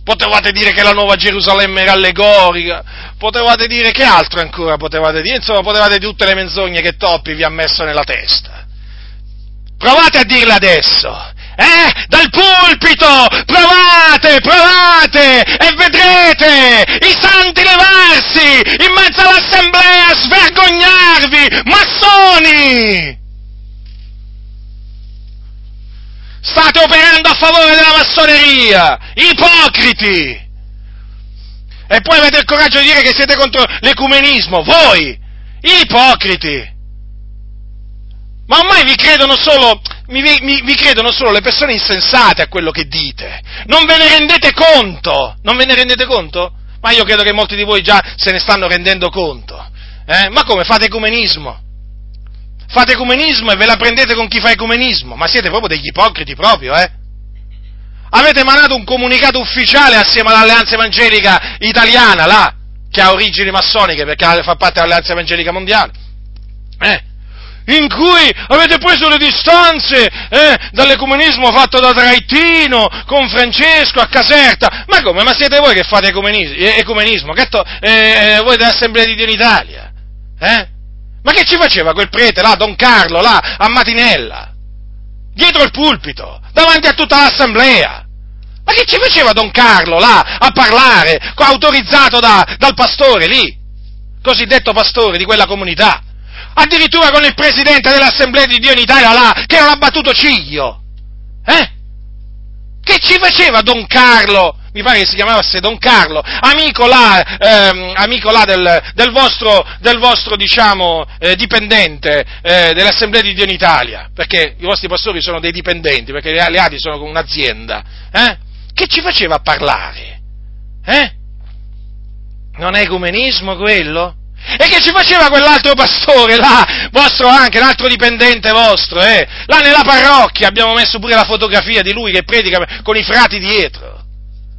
Potevate dire che la nuova Gerusalemme era allegorica, potevate dire che altro ancora potevate dire, insomma potevate dire tutte le menzogne che Toppi vi ha messo nella testa. Provate a dirle adesso, eh? Dal pulpito, provate, provate, e vedrete i santi levarsi in mezzo all'assemblea a svergognarvi, massoni! State operando a favore della massoneria, ipocriti! E poi avete il coraggio di dire che siete contro l'ecumenismo, voi, ipocriti! Ma ormai vi credono solo, mi, mi, vi credono solo le persone insensate a quello che dite, non ve ne rendete conto, non ve ne rendete conto? Ma io credo che molti di voi già se ne stanno rendendo conto, eh? Ma come, fate ecumenismo? Fate ecumenismo e ve la prendete con chi fa ecumenismo, ma siete proprio degli ipocriti proprio, eh? Avete emanato un comunicato ufficiale assieme all'Alleanza Evangelica Italiana, là, che ha origini massoniche, perché fa parte dell'Alleanza Evangelica Mondiale, eh? In cui avete preso le distanze, eh, dall'ecumenismo fatto da Traettino, con Francesco, a Caserta, ma come, ma siete voi che fate ecumenismo, ecumenismo che to- eh, voi dell'Assemblea di Dio in Italia, eh? Ma che ci faceva quel prete là, Don Carlo, là, a Matinella? Dietro il pulpito, davanti a tutta l'assemblea? Ma che ci faceva Don Carlo là, a parlare, autorizzato da, dal pastore lì, cosiddetto pastore di quella comunità? Addirittura con il presidente dell'Assemblea di Dio in Italia là, che non ha battuto ciglio? Eh? Che ci faceva Don Carlo? Mi pare che si chiamasse Don Carlo, amico là, ehm, amico là del, del vostro, del vostro diciamo, eh, dipendente eh, dell'Assemblea di Dio in Italia, perché i vostri pastori sono dei dipendenti, perché gli alleati sono con un'azienda, eh? Che ci faceva parlare? Eh? Non è ecumenismo quello? E che ci faceva quell'altro pastore là, vostro anche, un altro dipendente vostro, eh? Là nella parrocchia abbiamo messo pure la fotografia di lui che predica con i frati dietro.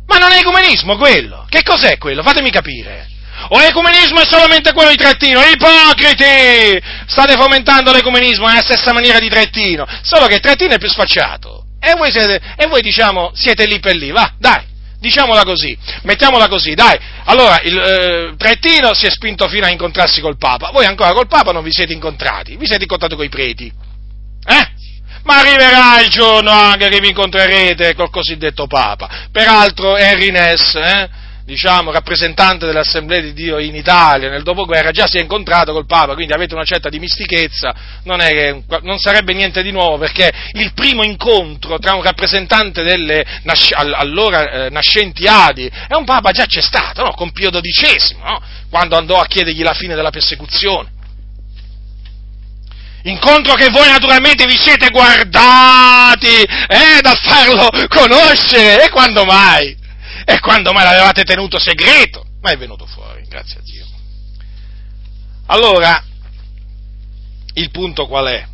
Ma non è ecumenismo quello? Che cos'è quello? Fatemi capire. O l'ecumenismo è solamente quello di Traettino? Ipocriti! State fomentando l'ecumenismo nella stessa maniera di Traettino, solo che Traettino è più sfacciato. E voi siete, e voi diciamo, siete lì per lì, va, dai, diciamola così, mettiamola così, dai. Allora, il, eh, Traettino si è spinto fino a incontrarsi col Papa, voi ancora col Papa non vi siete incontrati, vi siete incontrati coi preti, eh? Ma arriverà il giorno anche che vi incontrerete col cosiddetto Papa. Peraltro Henry Ness, eh, diciamo, rappresentante dell'Assemblea di Dio in Italia nel dopoguerra, già si è incontrato col Papa, quindi avete una certa dimistichezza, non, è che, non sarebbe niente di nuovo, perché il primo incontro tra un rappresentante delle nasc- allora eh, nascenti Adi e un Papa già c'è stato, no? Con Pio dodicesimo, no? Quando andò a chiedergli la fine della persecuzione. Incontro che voi naturalmente vi siete guardati, eh, da farlo conoscere, e quando mai? E quando mai l'avevate tenuto segreto? Ma è venuto fuori, grazie a Dio. Allora, il punto qual è?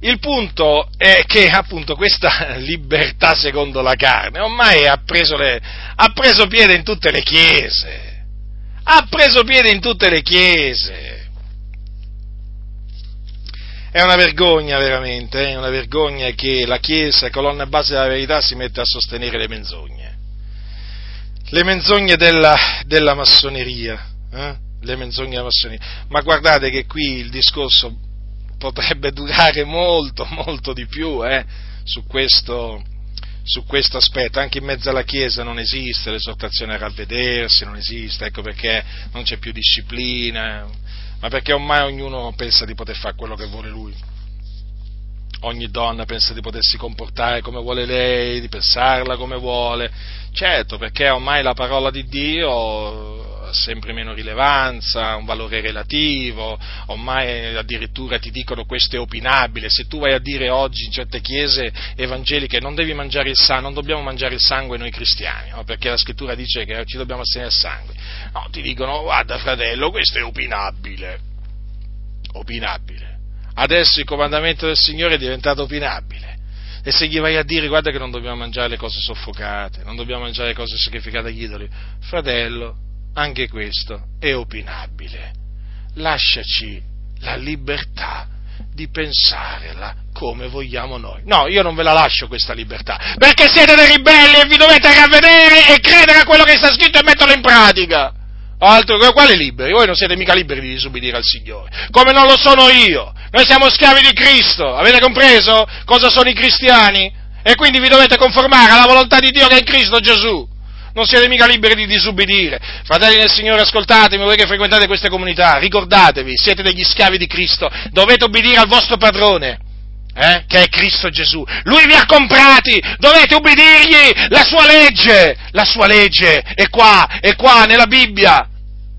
Il punto è che appunto questa libertà secondo la carne ormai ha preso, le, ha preso piede in tutte le chiese. ha preso piede in tutte le chiese. È una vergogna veramente, eh? È una vergogna che la Chiesa, colonna base della verità, si metta a sostenere le menzogne, le menzogne della, della massoneria, eh? le menzogne della massoneria. Ma guardate che qui il discorso potrebbe durare molto, molto di più, eh? su questo, su questo aspetto. Anche in mezzo alla Chiesa non esiste l'esortazione a ravvedersi, non esiste, ecco perché non c'è più disciplina. Ma perché ormai ognuno pensa di poter fare quello che vuole lui, ogni donna pensa di potersi comportare come vuole lei, di pensarla come vuole, certo, perché ormai la parola di Dio ha sempre meno rilevanza, ha un valore relativo, ormai addirittura ti dicono questo è opinabile, se tu vai a dire oggi in certe chiese evangeliche non devi mangiare il sangue, non dobbiamo mangiare il sangue noi cristiani, no? Perché la scrittura dice che ci dobbiamo assegnare il sangue, no, ti dicono guarda fratello questo è opinabile, opinabile, adesso il comandamento del Signore è diventato opinabile. E se gli vai a dire, guarda che non dobbiamo mangiare le cose soffocate, non dobbiamo mangiare le cose sacrificate agli idoli, fratello, anche questo è opinabile. Lasciaci la libertà di pensarla come vogliamo noi. No, io non ve la lascio questa libertà, perché siete dei ribelli e vi dovete ravvedere e credere a quello che sta scritto e metterlo in pratica. Altro che quali liberi? Voi non siete mica liberi di disobbedire al Signore, come non lo sono io. Noi siamo schiavi di Cristo, avete compreso cosa sono i cristiani? E quindi vi dovete conformare alla volontà di Dio che è in Cristo Gesù. Non siete mica liberi di disubbidire. Fratelli del Signore, ascoltatemi, voi che frequentate queste comunità, ricordatevi, siete degli schiavi di Cristo, dovete obbedire al vostro padrone, eh? Che è Cristo Gesù. Lui vi ha comprati, dovete ubbidirgli la sua legge, la sua legge è qua, è qua nella Bibbia,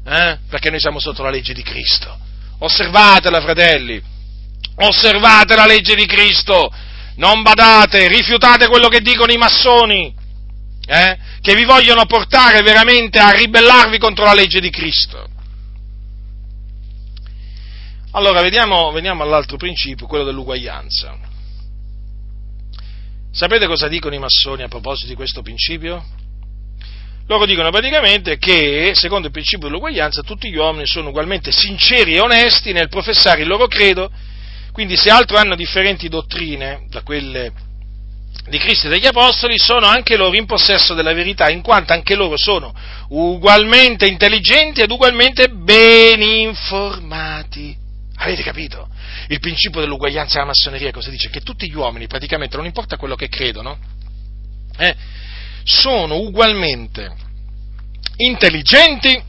eh? Perché noi siamo sotto la legge di Cristo. Osservatela, fratelli. Osservate la legge di Cristo, non badate, rifiutate quello che dicono i massoni, eh? Che vi vogliono portare veramente a ribellarvi contro la legge di Cristo. Allora, vediamo, veniamo all'altro principio, quello dell'uguaglianza. Sapete cosa dicono i massoni a proposito di questo principio? Loro dicono praticamente che, secondo il principio dell'uguaglianza, tutti gli uomini sono ugualmente sinceri e onesti nel professare il loro credo. Quindi se altro hanno differenti dottrine da quelle di Cristo e degli Apostoli, sono anche loro in possesso della verità, in quanto anche loro sono ugualmente intelligenti ed ugualmente ben informati. Avete capito? Il principio dell'uguaglianza della massoneria cosa dice? Che tutti gli uomini, praticamente, non importa quello che credono, eh, sono ugualmente intelligenti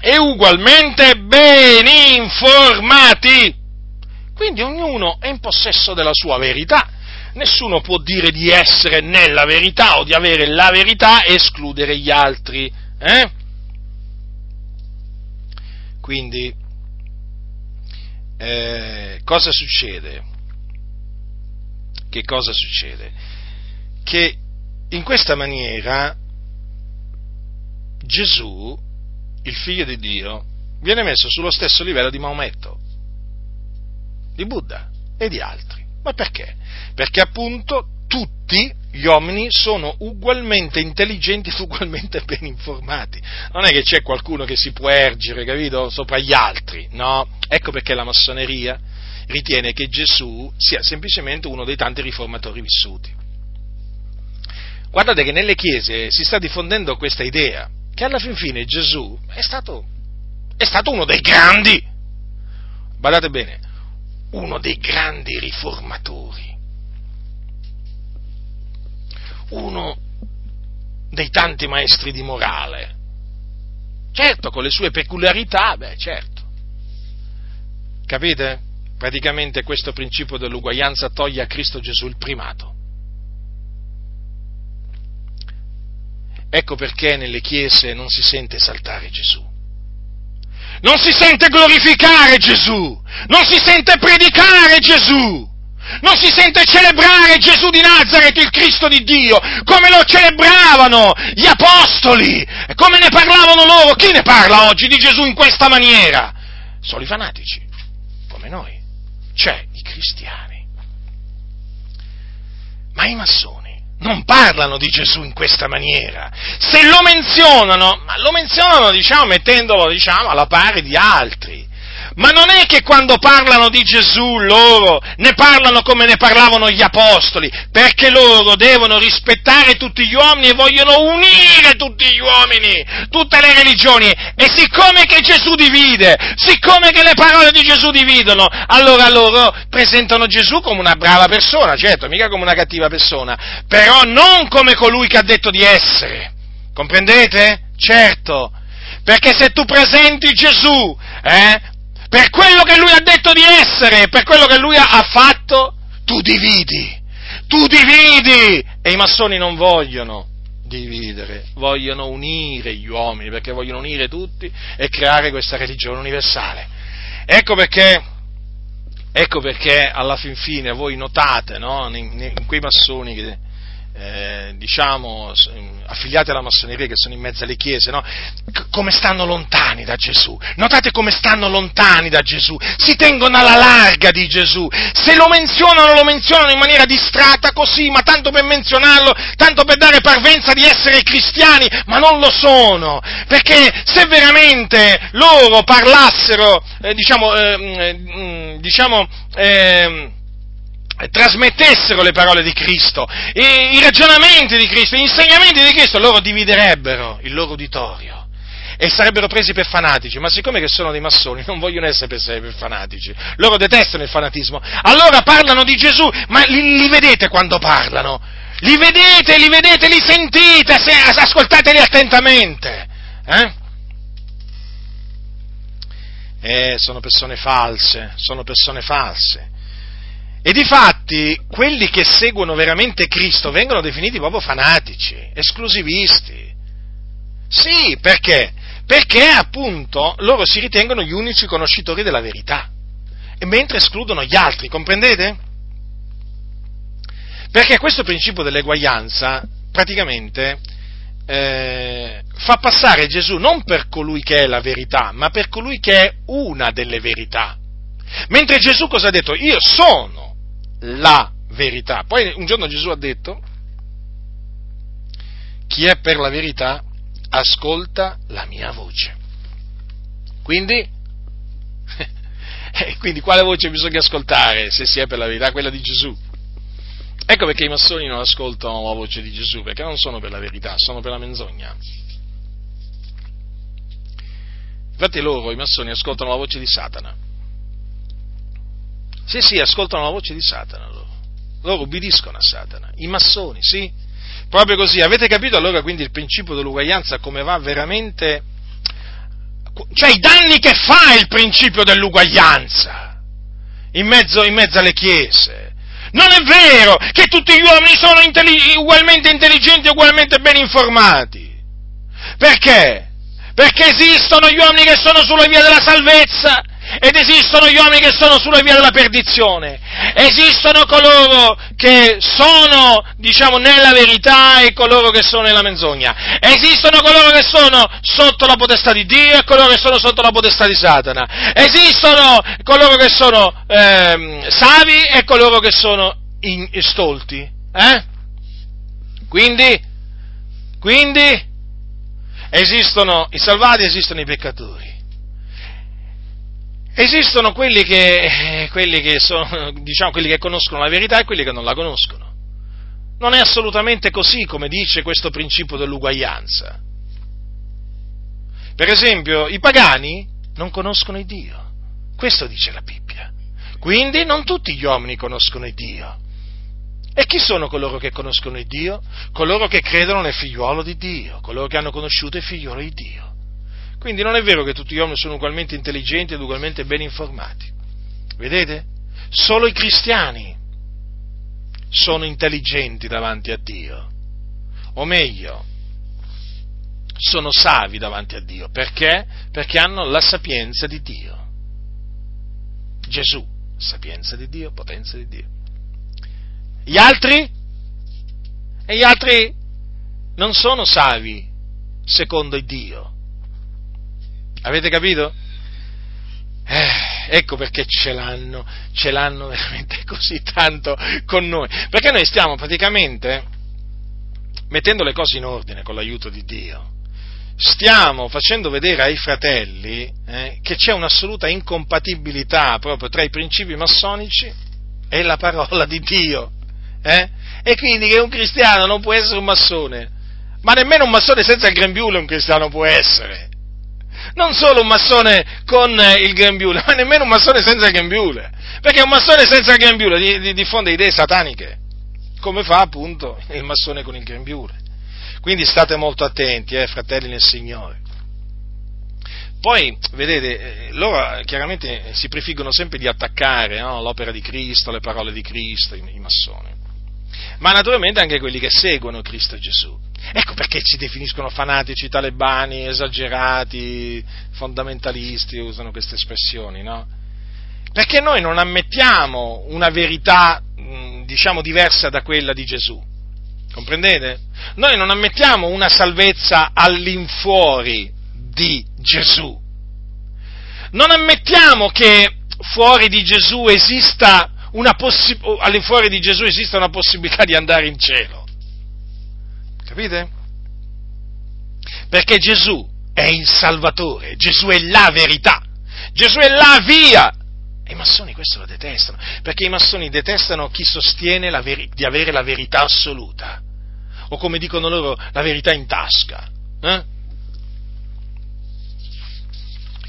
e ugualmente ben informati. Quindi ognuno è in possesso della sua verità, nessuno può dire di essere nella verità o di avere la verità e escludere gli altri, eh? Quindi, eh, cosa succede? Che cosa succede? Che in questa maniera Gesù, il Figlio di Dio, viene messo sullo stesso livello di Maometto, di Buddha e di altri. Ma perché? Perché appunto tutti gli uomini sono ugualmente intelligenti e ugualmente ben informati. Non è che c'è qualcuno che si può ergere, capito, sopra gli altri, no? Ecco perché la massoneria ritiene che Gesù sia semplicemente uno dei tanti riformatori vissuti. Guardate che nelle chiese si sta diffondendo questa idea che alla fin fine Gesù è stato, è stato uno dei grandi, guardate bene, uno dei grandi riformatori, uno dei tanti maestri di morale, certo con le sue peculiarità, beh certo, capite? Praticamente questo principio dell'uguaglianza toglie a Cristo Gesù il primato. Ecco perché nelle chiese non si sente esaltare Gesù. Non si sente glorificare Gesù, non si sente predicare Gesù, non si sente celebrare Gesù di Nazaret, il Cristo di Dio, come lo celebravano gli apostoli, come ne parlavano loro. Chi ne parla oggi di Gesù in questa maniera? Solo i fanatici, come noi, cioè i cristiani. Ma i massoni non parlano di Gesù in questa maniera. Se lo menzionano, ma lo menzionano, diciamo, mettendolo, diciamo, alla pari di altri. Ma non è che quando parlano di Gesù loro ne parlano come ne parlavano gli apostoli, perché loro devono rispettare tutti gli uomini e vogliono unire tutti gli uomini, tutte le religioni. E siccome che Gesù divide, siccome che le parole di Gesù dividono, allora loro presentano Gesù come una brava persona, certo, mica come una cattiva persona, però non come colui che ha detto di essere. Comprendete? Certo. Perché se tu presenti Gesù, eh? per quello che lui ha detto di essere, per quello che lui ha fatto, tu dividi, tu dividi, e i massoni non vogliono dividere, vogliono unire gli uomini, perché vogliono unire tutti e creare questa religione universale. Ecco perché, ecco perché alla fin fine voi notate, no, in, in quei massoni che, eh, diciamo, affiliati alla massoneria, che sono in mezzo alle chiese, no? C- come stanno lontani da Gesù, notate come stanno lontani da Gesù, si tengono alla larga di Gesù, se lo menzionano, lo menzionano in maniera distratta, così, ma tanto per menzionarlo, tanto per dare parvenza di essere cristiani, ma non lo sono, perché se veramente loro parlassero, eh, diciamo, eh, diciamo, eh, trasmettessero le parole di Cristo, e i ragionamenti di Cristo, gli insegnamenti di Cristo, loro dividerebbero il loro uditorio e sarebbero presi per fanatici, ma siccome che sono dei massoni non vogliono essere presi per fanatici, loro detestano il fanatismo, allora parlano di Gesù, ma li, li vedete quando parlano, li vedete, li vedete, li sentite, se, ascoltateli attentamente, eh? Eh, sono persone false, sono persone false. E difatti quelli che seguono veramente Cristo vengono definiti proprio fanatici, esclusivisti. Sì, perché? Perché appunto loro si ritengono gli unici conoscitori della verità, e mentre escludono gli altri, comprendete? Perché questo principio dell'eguaglianza praticamente eh, fa passare Gesù non per colui che è la verità, ma per colui che è una delle verità. Mentre Gesù cosa ha detto? Io sono la verità. Poi un giorno Gesù ha detto: chi è per la verità ascolta la mia voce. Quindi quindi quale voce bisogna ascoltare se si è per la verità? Quella di Gesù. Ecco perché i massoni non ascoltano la voce di Gesù, perché non sono per la verità, sono per la menzogna. Infatti loro, i massoni, ascoltano la voce di Satana. Sì, sì, ascoltano la voce di Satana loro. Loro ubbidiscono a Satana. I massoni, sì. Proprio così. Avete capito allora quindi il principio dell'uguaglianza come va veramente? Cioè i danni che fa il principio dell'uguaglianza in mezzo, in mezzo alle chiese. Non è vero che tutti gli uomini sono intellig- ugualmente intelligenti e ugualmente ben informati. Perché? Perché esistono gli uomini che sono sulla via della salvezza ed esistono gli uomini che sono sulla via della perdizione, esistono coloro che sono, diciamo, nella verità e coloro che sono nella menzogna, esistono coloro che sono sotto la potestà di Dio e coloro che sono sotto la potestà di Satana, esistono coloro che sono eh, savi e coloro che sono in, stolti, eh? Quindi, quindi, esistono i salvati, esistono i peccatori. Esistono quelli che, quelli che sono, diciamo, quelli che conoscono la verità e quelli che non la conoscono. Non è assolutamente così come dice questo principio dell'uguaglianza. Per esempio, i pagani non conoscono il Dio. Questo dice la Bibbia. Quindi non tutti gli uomini conoscono il Dio. E chi sono coloro che conoscono il Dio? Coloro che credono nel figliuolo di Dio, coloro che hanno conosciuto il figliuolo di Dio. Quindi non è vero che tutti gli uomini sono ugualmente intelligenti ed ugualmente ben informati. Vedete? Solo i cristiani sono intelligenti davanti a Dio. O meglio, sono savi davanti a Dio. Perché? Perché hanno la sapienza di Dio. Gesù, sapienza di Dio, potenza di Dio. Gli altri? E gli altri non sono savi secondo Dio. Avete capito? Eh, ecco perché ce l'hanno, ce l'hanno veramente così tanto con noi, perché noi stiamo praticamente mettendo le cose in ordine con l'aiuto di Dio, stiamo facendo vedere ai fratelli eh, che c'è un'assoluta incompatibilità proprio tra i principi massonici e la parola di Dio, eh? E quindi che un cristiano non può essere un massone, ma nemmeno un massone senza il grembiule un cristiano può essere, non solo un massone con il grembiule, ma nemmeno un massone senza il grembiule, perché un massone senza il grembiule diffonde idee sataniche, come fa appunto il massone con il grembiule. Quindi state molto attenti, eh, fratelli nel Signore. Poi, vedete, loro chiaramente si prefiggono sempre di attaccare, no, l'opera di Cristo, le parole di Cristo, i, i massoni, ma naturalmente anche quelli che seguono Cristo e Gesù. Ecco perché ci definiscono fanatici, talebani, esagerati, fondamentalisti, usano queste espressioni, no? Perché noi non ammettiamo una verità, diciamo, diversa da quella di Gesù. Comprendete? Noi non ammettiamo una salvezza all'infuori di Gesù. Non ammettiamo che fuori di Gesù esista una possi- all'infuori di Gesù esista una possibilità di andare in cielo. Capite? Perché Gesù è il Salvatore, Gesù è la verità, Gesù è la via. E i massoni questo lo detestano, perché i massoni detestano chi sostiene la veri- di avere la verità assoluta, o come dicono loro, la verità in tasca. Eh?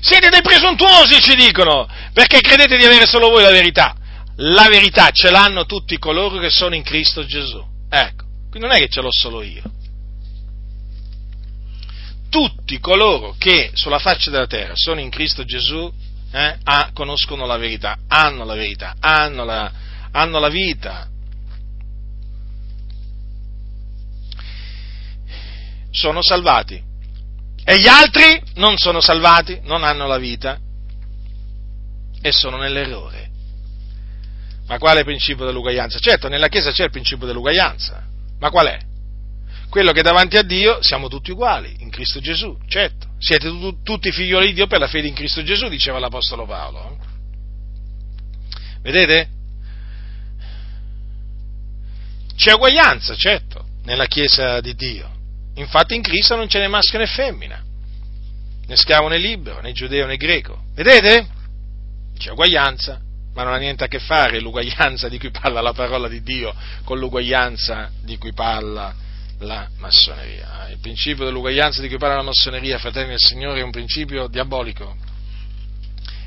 Siete dei presuntuosi, ci dicono, perché credete di avere solo voi la verità. La verità ce l'hanno tutti coloro che sono in Cristo Gesù. Ecco, quindi non è che ce l'ho solo io. Tutti coloro che sulla faccia della terra sono in Cristo Gesù, Eh, ah, conoscono la verità, hanno la verità, hanno la, hanno la vita, sono salvati, e gli altri non sono salvati, non hanno la vita e sono nell'errore. Ma qual è il principio dell'uguaglianza? Certo, nella Chiesa c'è il principio dell'uguaglianza, ma qual è? Quello che davanti a Dio siamo tutti uguali, in Cristo Gesù, certo, siete tu, tutti figlioli di Dio per la fede in Cristo Gesù, diceva l'Apostolo Paolo. Vedete? C'è uguaglianza, certo, nella Chiesa di Dio, infatti in Cristo non c'è né maschio né femmina, né schiavo né libero, né giudeo né greco, vedete? C'è uguaglianza, ma non ha niente a che fare l'uguaglianza di cui parla la parola di Dio con l'uguaglianza di cui parla la massoneria. Il principio dell'uguaglianza di cui parla la massoneria, fratelli del Signore, è un principio diabolico,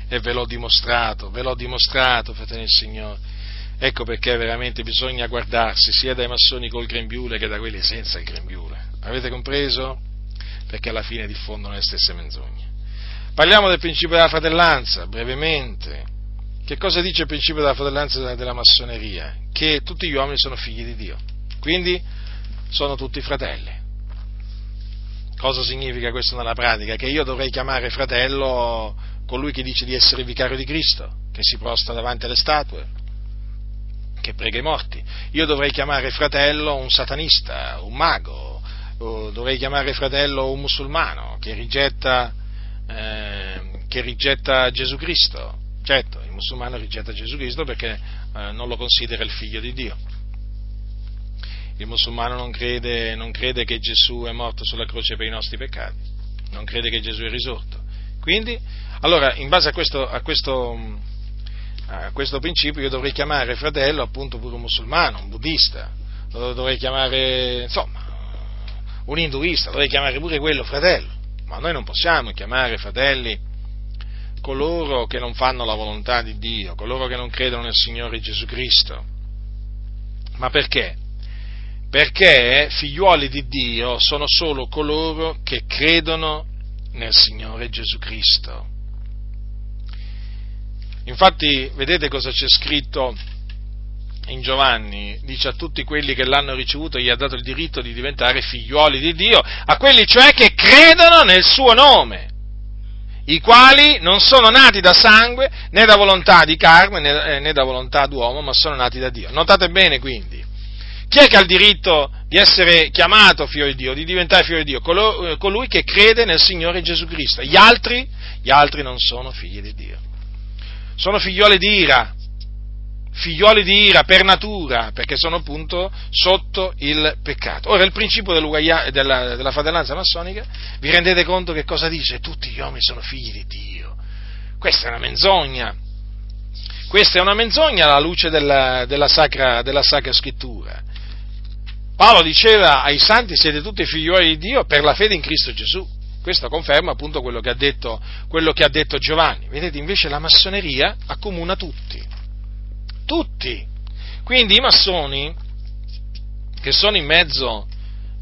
e ve l'ho dimostrato, ve l'ho dimostrato, fratelli del Signore. Ecco perché veramente bisogna guardarsi sia dai massoni col grembiule che da quelli senza il grembiule. Avete compreso? Perché alla fine diffondono le stesse menzogne. Parliamo del principio della fratellanza, brevemente. Che cosa dice il principio della fratellanza della massoneria? Che tutti gli uomini sono figli di Dio. Quindi sono tutti fratelli. Cosa significa questo nella pratica? Che io dovrei chiamare fratello colui che dice di essere vicario di Cristo, che si prostra davanti alle statue, che prega i morti. Io dovrei chiamare fratello un satanista, un mago, dovrei chiamare fratello un musulmano che rigetta, eh, che rigetta Gesù Cristo. Certo, il musulmano rigetta Gesù Cristo perché eh, non lo considera il figlio di Dio. Il musulmano non crede, non crede che Gesù è morto sulla croce per i nostri peccati, non crede che Gesù è risorto. Quindi, allora, in base a questo, a questo, a questo principio, io dovrei chiamare fratello appunto pure un musulmano, un buddista, lo dovrei chiamare, insomma, un induista, dovrei chiamare pure quello fratello. Ma noi non possiamo chiamare fratelli coloro che non fanno la volontà di Dio, coloro che non credono nel Signore Gesù Cristo. Ma perché? Perché figliuoli di Dio sono solo coloro che credono nel Signore Gesù Cristo. Infatti, vedete cosa c'è scritto in Giovanni? Dice: a tutti quelli che l'hanno ricevuto gli ha dato il diritto di diventare figliuoli di Dio, a quelli cioè che credono nel suo nome, i quali non sono nati da sangue, né da volontà di carne, né da volontà d'uomo, ma sono nati da Dio. Notate bene, quindi, chi è che ha il diritto di essere chiamato figlio di Dio, di diventare figlio di Dio? Colui, colui che crede nel Signore Gesù Cristo. Gli altri? Gli altri non sono figli di Dio. Sono figlioli di ira, figlioli di ira per natura, perché sono appunto sotto il peccato. Ora, il principio della, della fratellanza massonica, vi rendete conto che cosa dice? Tutti gli uomini sono figli di Dio. Questa è una menzogna, questa è una menzogna alla luce della, della, sacra, della sacra scrittura. Paolo diceva ai santi: siete tutti figlioli di Dio per la fede in Cristo Gesù. Questo conferma appunto quello che ha detto, quello che ha detto Giovanni. Vedete, invece la massoneria accomuna tutti, tutti. Quindi i massoni che sono in mezzo,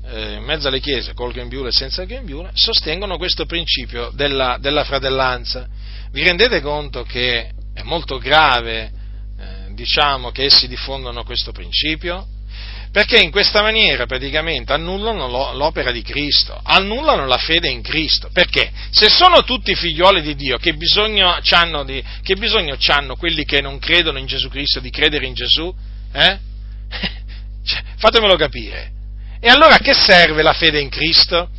eh, in mezzo alle chiese, col grembiule e senza grembiule, sostengono questo principio della, della fratellanza. Vi rendete conto che è molto grave, eh, diciamo, che essi diffondano questo principio? Perché in questa maniera praticamente annullano l'opera di Cristo, annullano la fede in Cristo. Perché? Se sono tutti figlioli di Dio, che bisogno c'hanno, di, che bisogno c'hanno quelli che non credono in Gesù Cristo di credere in Gesù? Eh? Cioè, fatemelo capire. E allora a che serve la fede in Cristo?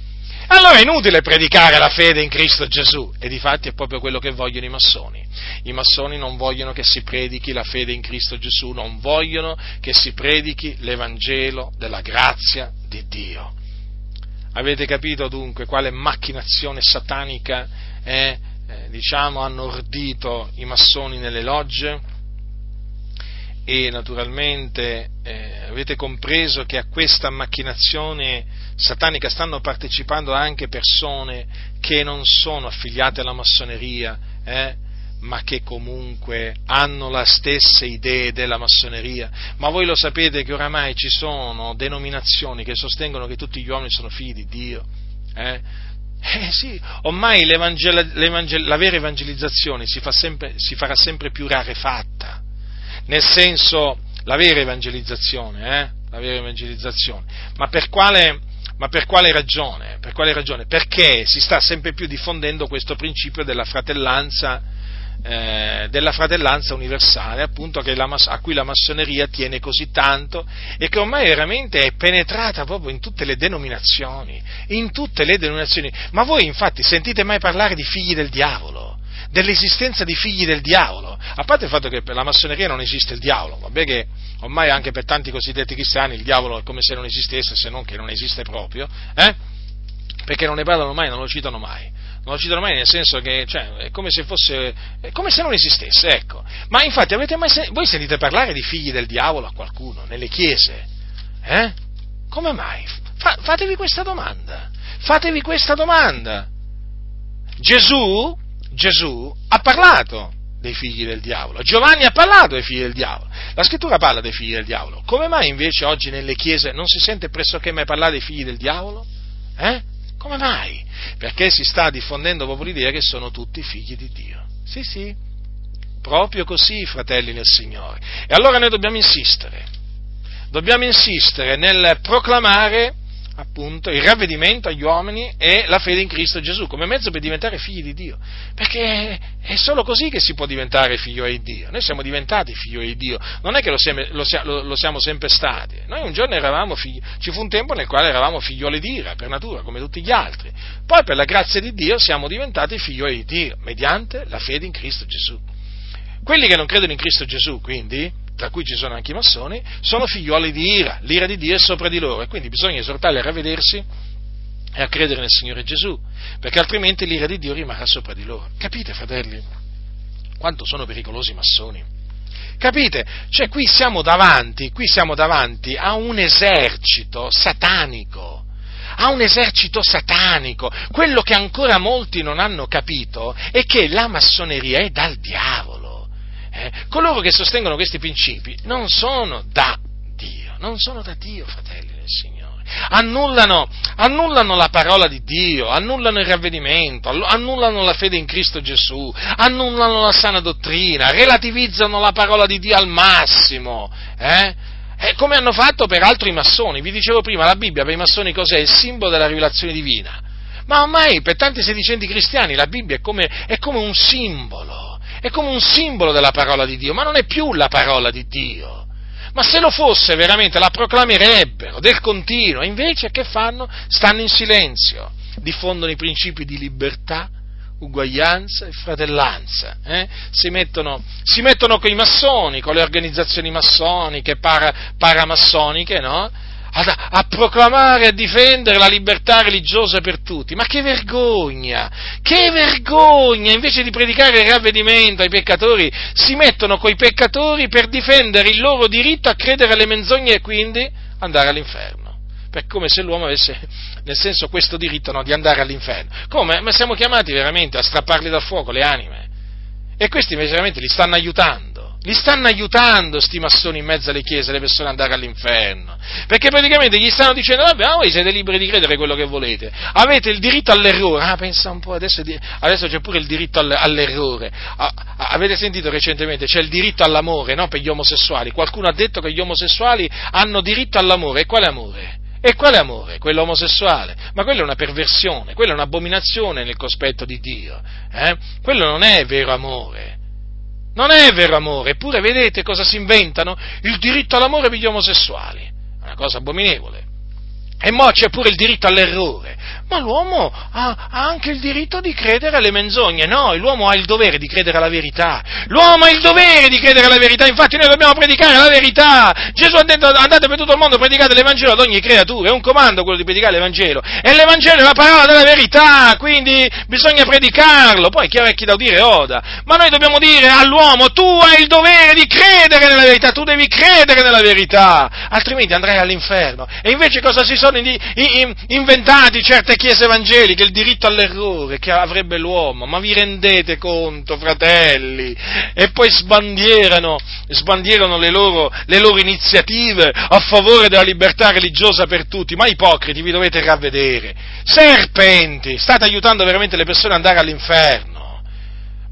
Allora è inutile predicare la fede in Cristo Gesù, e difatti è proprio quello che vogliono i massoni. I massoni non vogliono che si predichi la fede in Cristo Gesù, non vogliono che si predichi l'Evangelo della grazia di Dio. Avete capito dunque quale macchinazione satanica è, eh, diciamo, hanno ordito i massoni nelle logge? E naturalmente eh, avete compreso che a questa macchinazione satanica stanno partecipando anche persone che non sono affiliate alla massoneria, eh, ma che comunque hanno le stesse idee della massoneria. Ma voi lo sapete che oramai ci sono denominazioni che sostengono che tutti gli uomini sono figli di Dio, eh? Eh sì, ormai l'evangel- l'evangel- la vera evangelizzazione si fa sempre, si farà sempre più rarefatta. Nel senso, la vera evangelizzazione, eh? La vera evangelizzazione. Ma per quale, ma per quale ragione? Per quale ragione? Perché si sta sempre più diffondendo questo principio della fratellanza, eh, della fratellanza universale, appunto, che la, a cui la massoneria tiene così tanto, e che ormai veramente è penetrata proprio in tutte le denominazioni, in tutte le denominazioni. Ma voi infatti sentite mai parlare di figli del diavolo? Dell'esistenza di figli del diavolo, a parte il fatto che per la massoneria non esiste il diavolo, vabbè che ormai anche per tanti cosiddetti cristiani il diavolo è come se non esistesse, se non che non esiste proprio, eh? Perché non ne parlano mai, non lo citano mai, non lo citano mai nel senso che, cioè, è come se fosse, è come se non esistesse, ecco. Ma infatti avete mai sen- voi sentite parlare di figli del diavolo a qualcuno nelle chiese? Eh? Come mai? Fa- fatevi questa domanda, fatevi questa domanda. Gesù Gesù ha parlato dei figli del diavolo, Giovanni ha parlato dei figli del diavolo, la scrittura parla dei figli del diavolo. Come mai invece oggi nelle chiese non si sente pressoché mai parlare dei figli del diavolo? Eh? Come mai? Perché si sta diffondendo proprio l'idea che sono tutti figli di Dio. Sì, sì, proprio così, fratelli nel Signore. E allora noi dobbiamo insistere, dobbiamo insistere nel proclamare appunto il ravvedimento agli uomini e la fede in Cristo Gesù come mezzo per diventare figli di Dio, perché è solo così che si può diventare figlio di Dio. Noi siamo diventati figlio di Dio, non è che lo siamo, lo, lo siamo sempre stati. Noi un giorno eravamo figli, ci fu un tempo nel quale eravamo figlioli di ira per natura come tutti gli altri, poi per la grazia di Dio siamo diventati figlioli di Dio mediante la fede in Cristo Gesù. Quelli che non credono in Cristo Gesù, quindi, tra cui ci sono anche i massoni, sono figlioli di ira, l'ira di Dio è sopra di loro, e quindi bisogna esortarli a ravvedersi e a credere nel Signore Gesù, perché altrimenti l'ira di Dio rimarrà sopra di loro. Capite, fratelli, quanto sono pericolosi i massoni? Capite? Cioè, qui siamo davanti, qui siamo davanti a un esercito satanico, a un esercito satanico. Quello che ancora molti non hanno capito è che la massoneria è dal diavolo. Eh, coloro che sostengono questi principi non sono da Dio, non sono da Dio, fratelli del Signore. Annullano, annullano la parola di Dio, annullano il ravvedimento, annullano la fede in Cristo Gesù, annullano la sana dottrina, relativizzano la parola di Dio al massimo, eh? Eh, come hanno fatto peraltro i massoni. Vi dicevo prima, la Bibbia per i massoni cos'è? Il simbolo della rivelazione divina. Ma ormai per tanti sedicenti cristiani la Bibbia è come, è come un simbolo. È come un simbolo della parola di Dio, ma non è più la parola di Dio. Ma se lo fosse veramente la proclamerebbero del continuo. Invece che fanno? Stanno in silenzio, diffondono i principi di libertà, uguaglianza e fratellanza, eh? si mettono si mettono con i massoni, con le organizzazioni massoniche, para, paramassoniche, no? A, a proclamare e a difendere la libertà religiosa per tutti. Ma che vergogna, che vergogna! Invece di predicare il ravvedimento ai peccatori, si mettono coi peccatori per difendere il loro diritto a credere alle menzogne e quindi andare all'inferno. Per come se l'uomo avesse, nel senso, questo diritto, no, di andare all'inferno. Come? Ma siamo chiamati veramente a strapparli dal fuoco, le anime. E questi invece veramente li stanno aiutando. Li stanno aiutando sti massoni in mezzo alle chiese, le persone ad andare all'inferno, perché praticamente gli stanno dicendo: vabbè, ah, voi siete liberi di credere quello che volete, avete il diritto all'errore. Ah, pensa un po', adesso, adesso c'è pure il diritto all'errore. Ah, avete sentito recentemente, c'è il diritto all'amore, no, per gli omosessuali. Qualcuno ha detto che gli omosessuali hanno diritto all'amore. E quale amore? E quale amore? Quello omosessuale. Ma quella è una perversione, quella è un'abominazione nel cospetto di Dio, eh? Quello non è vero amore. Non è vero amore, eppure vedete cosa si inventano? Il diritto all'amore per gli omosessuali, è una cosa abominevole. E mo' c'è pure il diritto all'errore. Ma l'uomo ha, ha anche il diritto di credere alle menzogne. No, l'uomo ha il dovere di credere alla verità. L'uomo ha il dovere di credere alla verità. Infatti noi dobbiamo predicare la verità. Gesù ha detto: andate per tutto il mondo, predicate l'Evangelo ad ogni creatura. È un comando quello di predicare l'Evangelo. E l'Evangelo è la parola della verità, quindi bisogna predicarlo. Poi chi ha orecchi da udire oda. Ma noi dobbiamo dire all'uomo: tu hai il dovere di credere nella verità. Tu devi credere nella verità, altrimenti andrai all'inferno. E invece cosa si sono inventati certe chiese evangeliche? Il diritto all'errore che avrebbe l'uomo. Ma vi rendete conto, fratelli? E poi sbandierano, sbandierano le loro, le loro iniziative a favore della libertà religiosa per tutti. Ma ipocriti, vi dovete ravvedere. Serpenti, state aiutando veramente le persone ad andare all'inferno.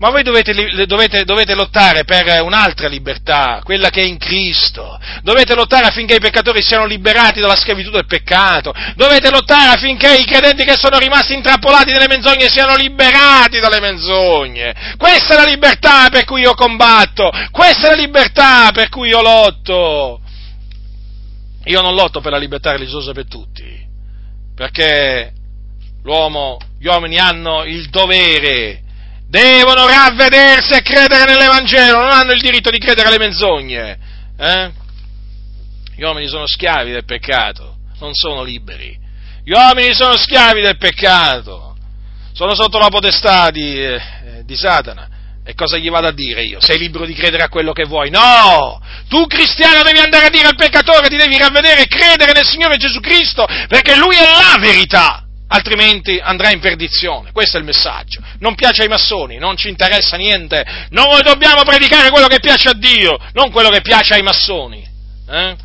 Ma voi dovete, dovete, dovete lottare per un'altra libertà, quella che è in Cristo. Dovete lottare affinché i peccatori siano liberati dalla schiavitù del peccato. Dovete lottare affinché i credenti che sono rimasti intrappolati nelle menzogne siano liberati dalle menzogne. Questa è la libertà per cui io combatto. Questa è la libertà per cui io lotto. Io non lotto per la libertà religiosa per tutti, perché l'uomo, gli uomini hanno il dovere. Devono ravvedersi e credere nell'Evangelo, non hanno il diritto di credere alle menzogne. Eh? Gli uomini sono schiavi del peccato, non sono liberi. Gli uomini sono schiavi del peccato, sono sotto la potestà di, eh, di Satana. E cosa gli vado a dire io? Sei libero di credere a quello che vuoi? No! Tu cristiano devi andare a dire al peccatore: ti devi ravvedere e credere nel Signore Gesù Cristo, perché Lui è la verità. Altrimenti andrà in perdizione. Questo è il messaggio. Non piace ai massoni, non ci interessa niente. Noi dobbiamo predicare quello che piace a Dio, non quello che piace ai massoni. Eh?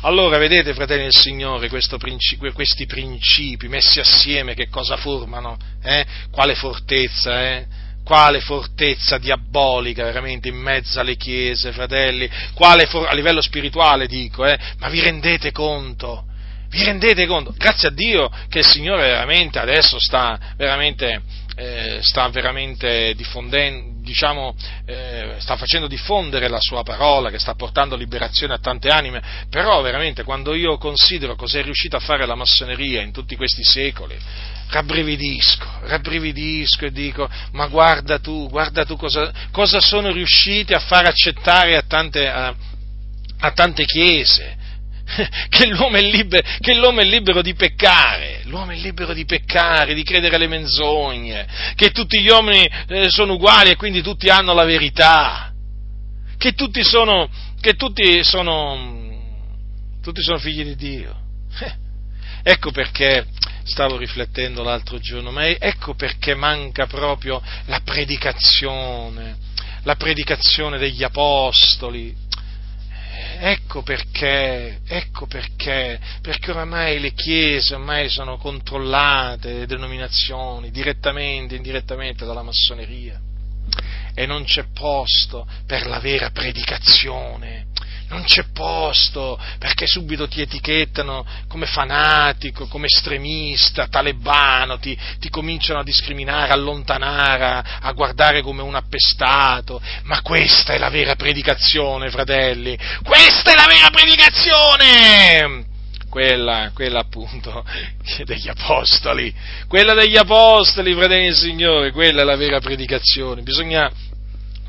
Allora, vedete, fratelli del Signore, questo principi, questi principi messi assieme che cosa formano? Eh? Quale fortezza, eh? Quale fortezza diabolica veramente in mezzo alle chiese, fratelli. Quale for- a livello spirituale dico, eh? Ma vi rendete conto? Vi rendete conto? Grazie a Dio che il Signore veramente adesso sta veramente, eh, sta veramente diffondendo, diciamo, eh, sta facendo diffondere la sua parola, che sta portando liberazione a tante anime. Però veramente, quando io considero cosa è riuscita a fare la massoneria in tutti questi secoli, rabbrividisco, rabbrividisco e dico: ma guarda tu, guarda tu cosa, cosa sono riusciti a far accettare a tante, a, a tante chiese. Che l'uomo è libero, che l'uomo è libero di peccare, l'uomo è libero di peccare, di credere alle menzogne, che tutti gli uomini eh, sono uguali e quindi tutti hanno la verità, che tutti sono, che tutti sono, tutti sono figli di Dio. Eh, ecco perché stavo riflettendo l'altro giorno, ma ecco perché manca proprio la predicazione, la predicazione degli apostoli. Ecco perché, ecco perché, perché oramai le chiese ormai sono controllate, le denominazioni, direttamente e indirettamente dalla massoneria, e non c'è posto per la vera predicazione, non c'è posto, perché subito ti etichettano come fanatico, come estremista, talebano, ti, ti cominciano a discriminare, a allontanare, a, a guardare come un appestato. Ma questa è la vera predicazione, fratelli, questa è la vera predicazione! quella, quella appunto degli apostoli, quella degli apostoli, fratelli del Signore, quella è la vera predicazione. Bisogna,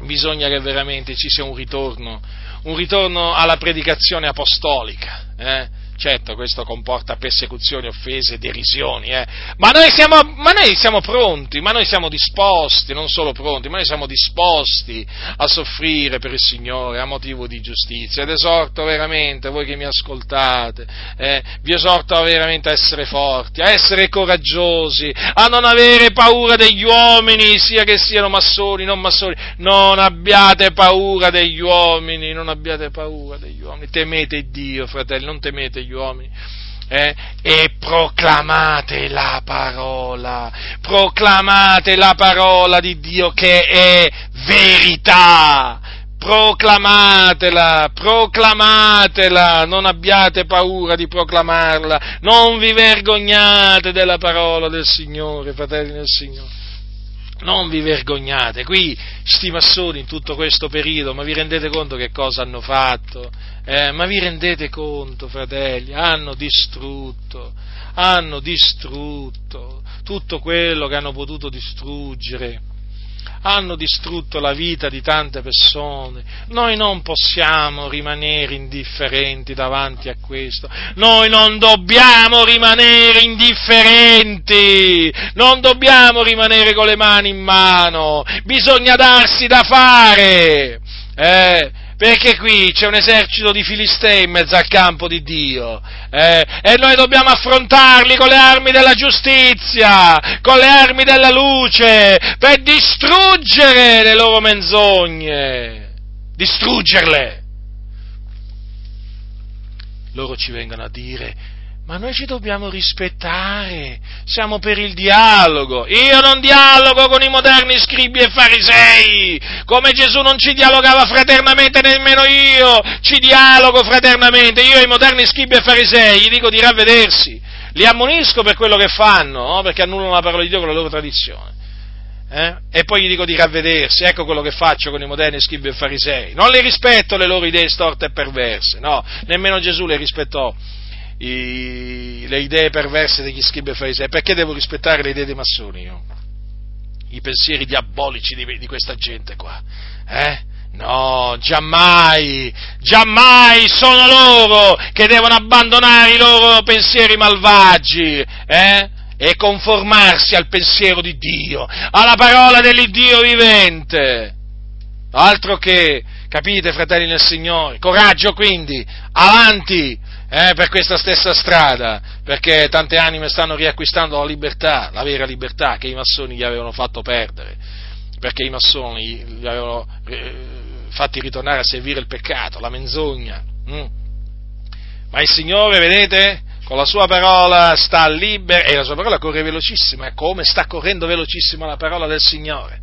bisogna che veramente ci sia un ritorno, un ritorno alla predicazione apostolica, eh? Certo, questo comporta persecuzioni, offese, derisioni, eh? ma, noi siamo, ma noi siamo pronti, ma noi siamo disposti, non solo pronti, ma noi siamo disposti a soffrire per il Signore a motivo di giustizia. Ed esorto veramente, voi che mi ascoltate, eh, vi esorto veramente a essere forti, a essere coraggiosi, a non avere paura degli uomini, sia che siano massoni, non massoni, non abbiate paura degli uomini, non abbiate paura degli uomini, temete Dio, fratelli, non temete gli uomini, eh? E proclamate la parola, proclamate la parola di Dio che è verità, proclamatela, proclamatela, non abbiate paura di proclamarla, non vi vergognate della parola del Signore, fratelli del Signore. Non vi vergognate, qui sti massoni in tutto questo periodo, ma vi rendete conto che cosa hanno fatto? Eh, ma vi rendete conto, fratelli, hanno distrutto, hanno distrutto tutto quello che hanno potuto distruggere, hanno distrutto la vita di tante persone. Noi non possiamo rimanere indifferenti davanti a questo, noi non dobbiamo rimanere indifferenti, non dobbiamo rimanere con le mani in mano, bisogna darsi da fare, eh, perché qui c'è un esercito di Filistei in mezzo al campo di Dio, eh, e noi dobbiamo affrontarli con le armi della giustizia, con le armi della luce, per distruggere le loro menzogne, distruggerle. Loro ci vengono a dire: ma noi ci dobbiamo rispettare, siamo per il dialogo. Io non dialogo con i moderni scribi e farisei, come Gesù non ci dialogava fraternamente, nemmeno io ci dialogo fraternamente. Io ai moderni scribi e farisei gli dico di ravvedersi, li ammonisco per quello che fanno, no? Perché annullano la parola di Dio con la loro tradizione. Eh? E poi gli dico di ravvedersi, ecco quello che faccio con i moderni scribi e farisei. Non le rispetto le loro idee storte e perverse, no, nemmeno Gesù le rispettò. I, le idee perverse degli scribi e farisei, perché devo rispettare le idee dei massoni io? I pensieri diabolici di, di questa gente qua, eh? No, giammai, giammai sono loro che devono abbandonare i loro pensieri malvagi, eh? E conformarsi al pensiero di Dio, alla parola dell'Iddio vivente. Altro che, capite, fratelli nel Signore, coraggio quindi, avanti! Eh, per questa stessa strada, perché tante anime stanno riacquistando la libertà, la vera libertà che i massoni gli avevano fatto perdere, perché i massoni gli avevano eh, fatti ritornare a servire il peccato, la menzogna. Mm. Ma il Signore, vedete, con la sua parola sta libera, e la sua parola corre velocissima, come sta correndo velocissima la parola del Signore.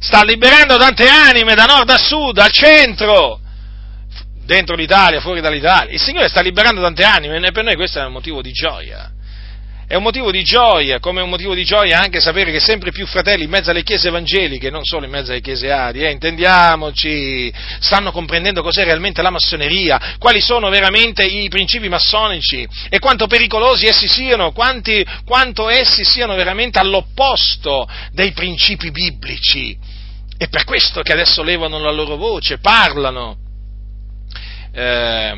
Sta liberando tante anime da nord a sud, al centro, dentro l'Italia, fuori dall'Italia. Il Signore sta liberando tante anime e per noi questo è un motivo di gioia. È un motivo di gioia, come è un motivo di gioia anche sapere che sempre più fratelli in mezzo alle chiese evangeliche, non solo in mezzo alle chiese ari, eh, intendiamoci, stanno comprendendo cos'è realmente la massoneria, quali sono veramente i principi massonici e quanto pericolosi essi siano, quanti, quanto essi siano veramente all'opposto dei principi biblici. È per questo che adesso levano la loro voce, parlano, Eh,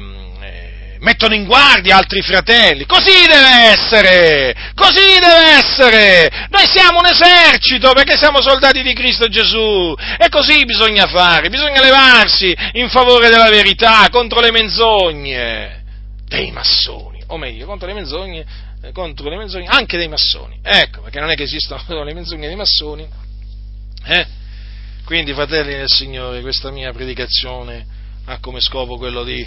mettono in guardia altri fratelli. Così deve essere, così deve essere. Noi siamo un esercito perché siamo soldati di Cristo Gesù e così bisogna fare, bisogna levarsi in favore della verità contro le menzogne dei massoni, o meglio, contro le menzogne, contro le menzogne anche dei massoni. Ecco, perché non è che esistono le menzogne dei massoni. Eh? Quindi, fratelli del Signore, questa mia predicazione ha come scopo quello di,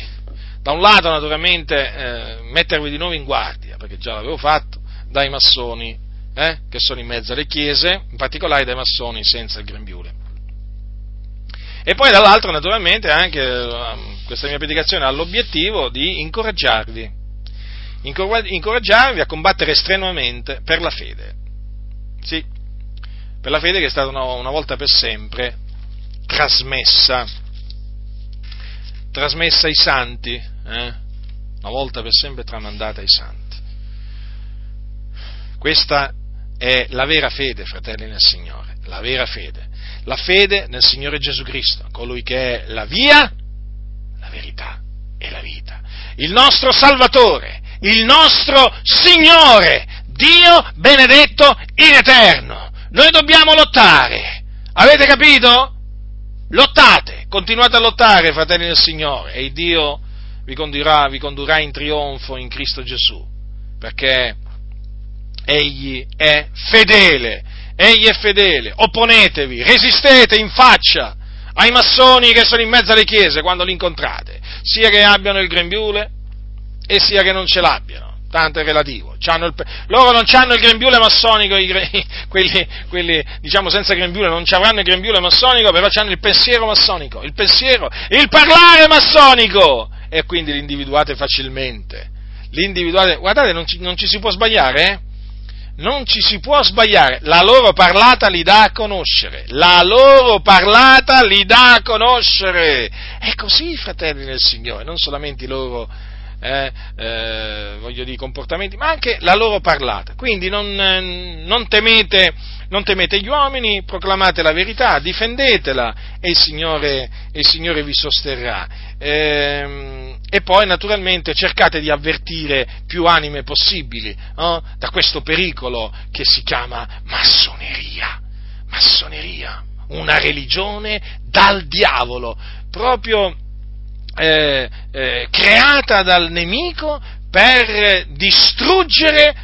da un lato naturalmente, eh, mettervi di nuovo in guardia, perché già l'avevo fatto, dai massoni, eh, che sono in mezzo alle chiese, in particolare dai massoni senza il grembiule. E poi dall'altro naturalmente anche eh, questa mia predicazione ha l'obiettivo di incoraggiarvi, incor- incoraggiarvi a combattere strenuamente per la fede, sì, per la fede che è stata una, una volta per sempre trasmessa. trasmessa ai santi, eh? una volta per sempre tramandata ai santi. Questa è la vera fede, fratelli nel Signore, la vera fede, la fede nel Signore Gesù Cristo, colui che è la via, la verità e la vita, il nostro Salvatore, il nostro Signore, Dio benedetto in eterno. Noi dobbiamo lottare, avete capito? Lottate, continuate a lottare, fratelli del Signore, e Dio vi condurrà, vi condurrà in trionfo in Cristo Gesù, perché Egli è fedele, Egli è fedele. Opponetevi, resistete in faccia ai massoni che sono in mezzo alle chiese quando li incontrate, sia che abbiano il grembiule e sia che non ce l'abbiano. Tanto è relativo, c'hanno il pe... loro non hanno il grembiule massonico, i gre... quelli, quelli diciamo senza grembiule non ci avranno il grembiule massonico, però hanno il pensiero massonico, il pensiero, il parlare massonico, e quindi li individuate facilmente, li individuate, guardate, non ci, non ci si può sbagliare, eh? Non ci si può sbagliare, la loro parlata li dà a conoscere, la loro parlata li dà a conoscere, è così, fratelli nel Signore, non solamente i loro Eh, eh, voglio dire comportamenti, ma anche la loro parlata. Quindi non, eh, non temete, non temete gli uomini, proclamate la verità, difendetela e il Signore, il Signore vi sosterrà. Eh, e poi naturalmente cercate di avvertire più anime possibili, no? Da questo pericolo che si chiama massoneria. Massoneria, una religione dal diavolo, proprio Eh, eh, creata dal nemico per distruggere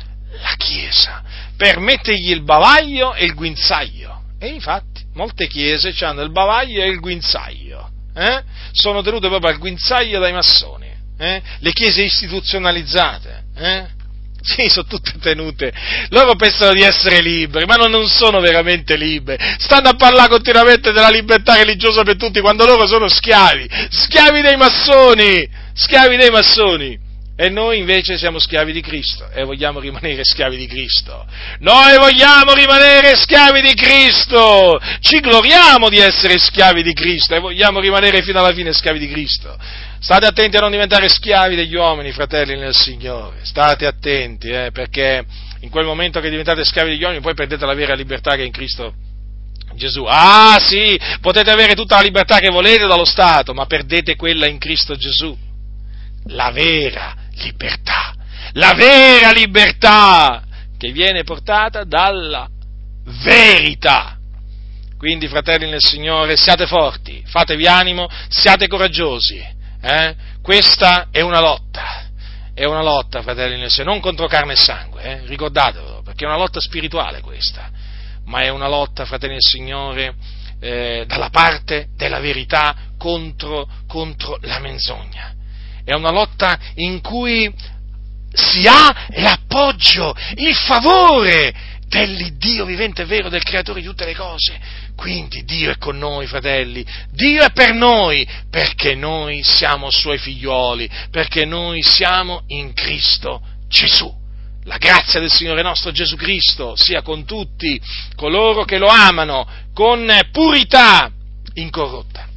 la Chiesa, per mettergli il bavaglio e il guinzaglio. E infatti molte chiese hanno il bavaglio e il guinzaglio, eh? Sono tenute proprio al guinzaglio dai massoni, eh? Le chiese istituzionalizzate, eh? Sì, sono tutte tenute, loro pensano di essere liberi, ma non sono veramente liberi, stanno a parlare continuamente della libertà religiosa per tutti, quando loro sono schiavi, schiavi dei massoni, schiavi dei massoni, e noi invece siamo schiavi di Cristo, e vogliamo rimanere schiavi di Cristo, noi vogliamo rimanere schiavi di Cristo, ci gloriamo di essere schiavi di Cristo, e vogliamo rimanere fino alla fine schiavi di Cristo. State attenti a non diventare schiavi degli uomini, fratelli nel Signore, state attenti, eh, perché in quel momento che diventate schiavi degli uomini poi perdete la vera libertà che è in Cristo Gesù. Ah sì, potete avere tutta la libertà che volete dallo Stato, ma perdete quella in Cristo Gesù, la vera libertà, la vera libertà che viene portata dalla verità. Quindi, fratelli nel Signore, siate forti, fatevi animo, siate coraggiosi. Eh? Questa è una lotta, è una lotta, fratelli nel Signore, non contro carne e sangue, eh? Ricordatevelo, perché è una lotta spirituale questa, ma è una lotta, fratelli nel Signore, eh, dalla parte della verità contro, contro la menzogna, è una lotta in cui si ha l'appoggio, il favore dell'Iddio vivente e vero, del creatore di tutte le cose. Quindi Dio è con noi, fratelli, Dio è per noi, perché noi siamo Suoi figlioli, perché noi siamo in Cristo Gesù. La grazia del Signore nostro Gesù Cristo sia con tutti coloro che lo amano con purità incorrotta.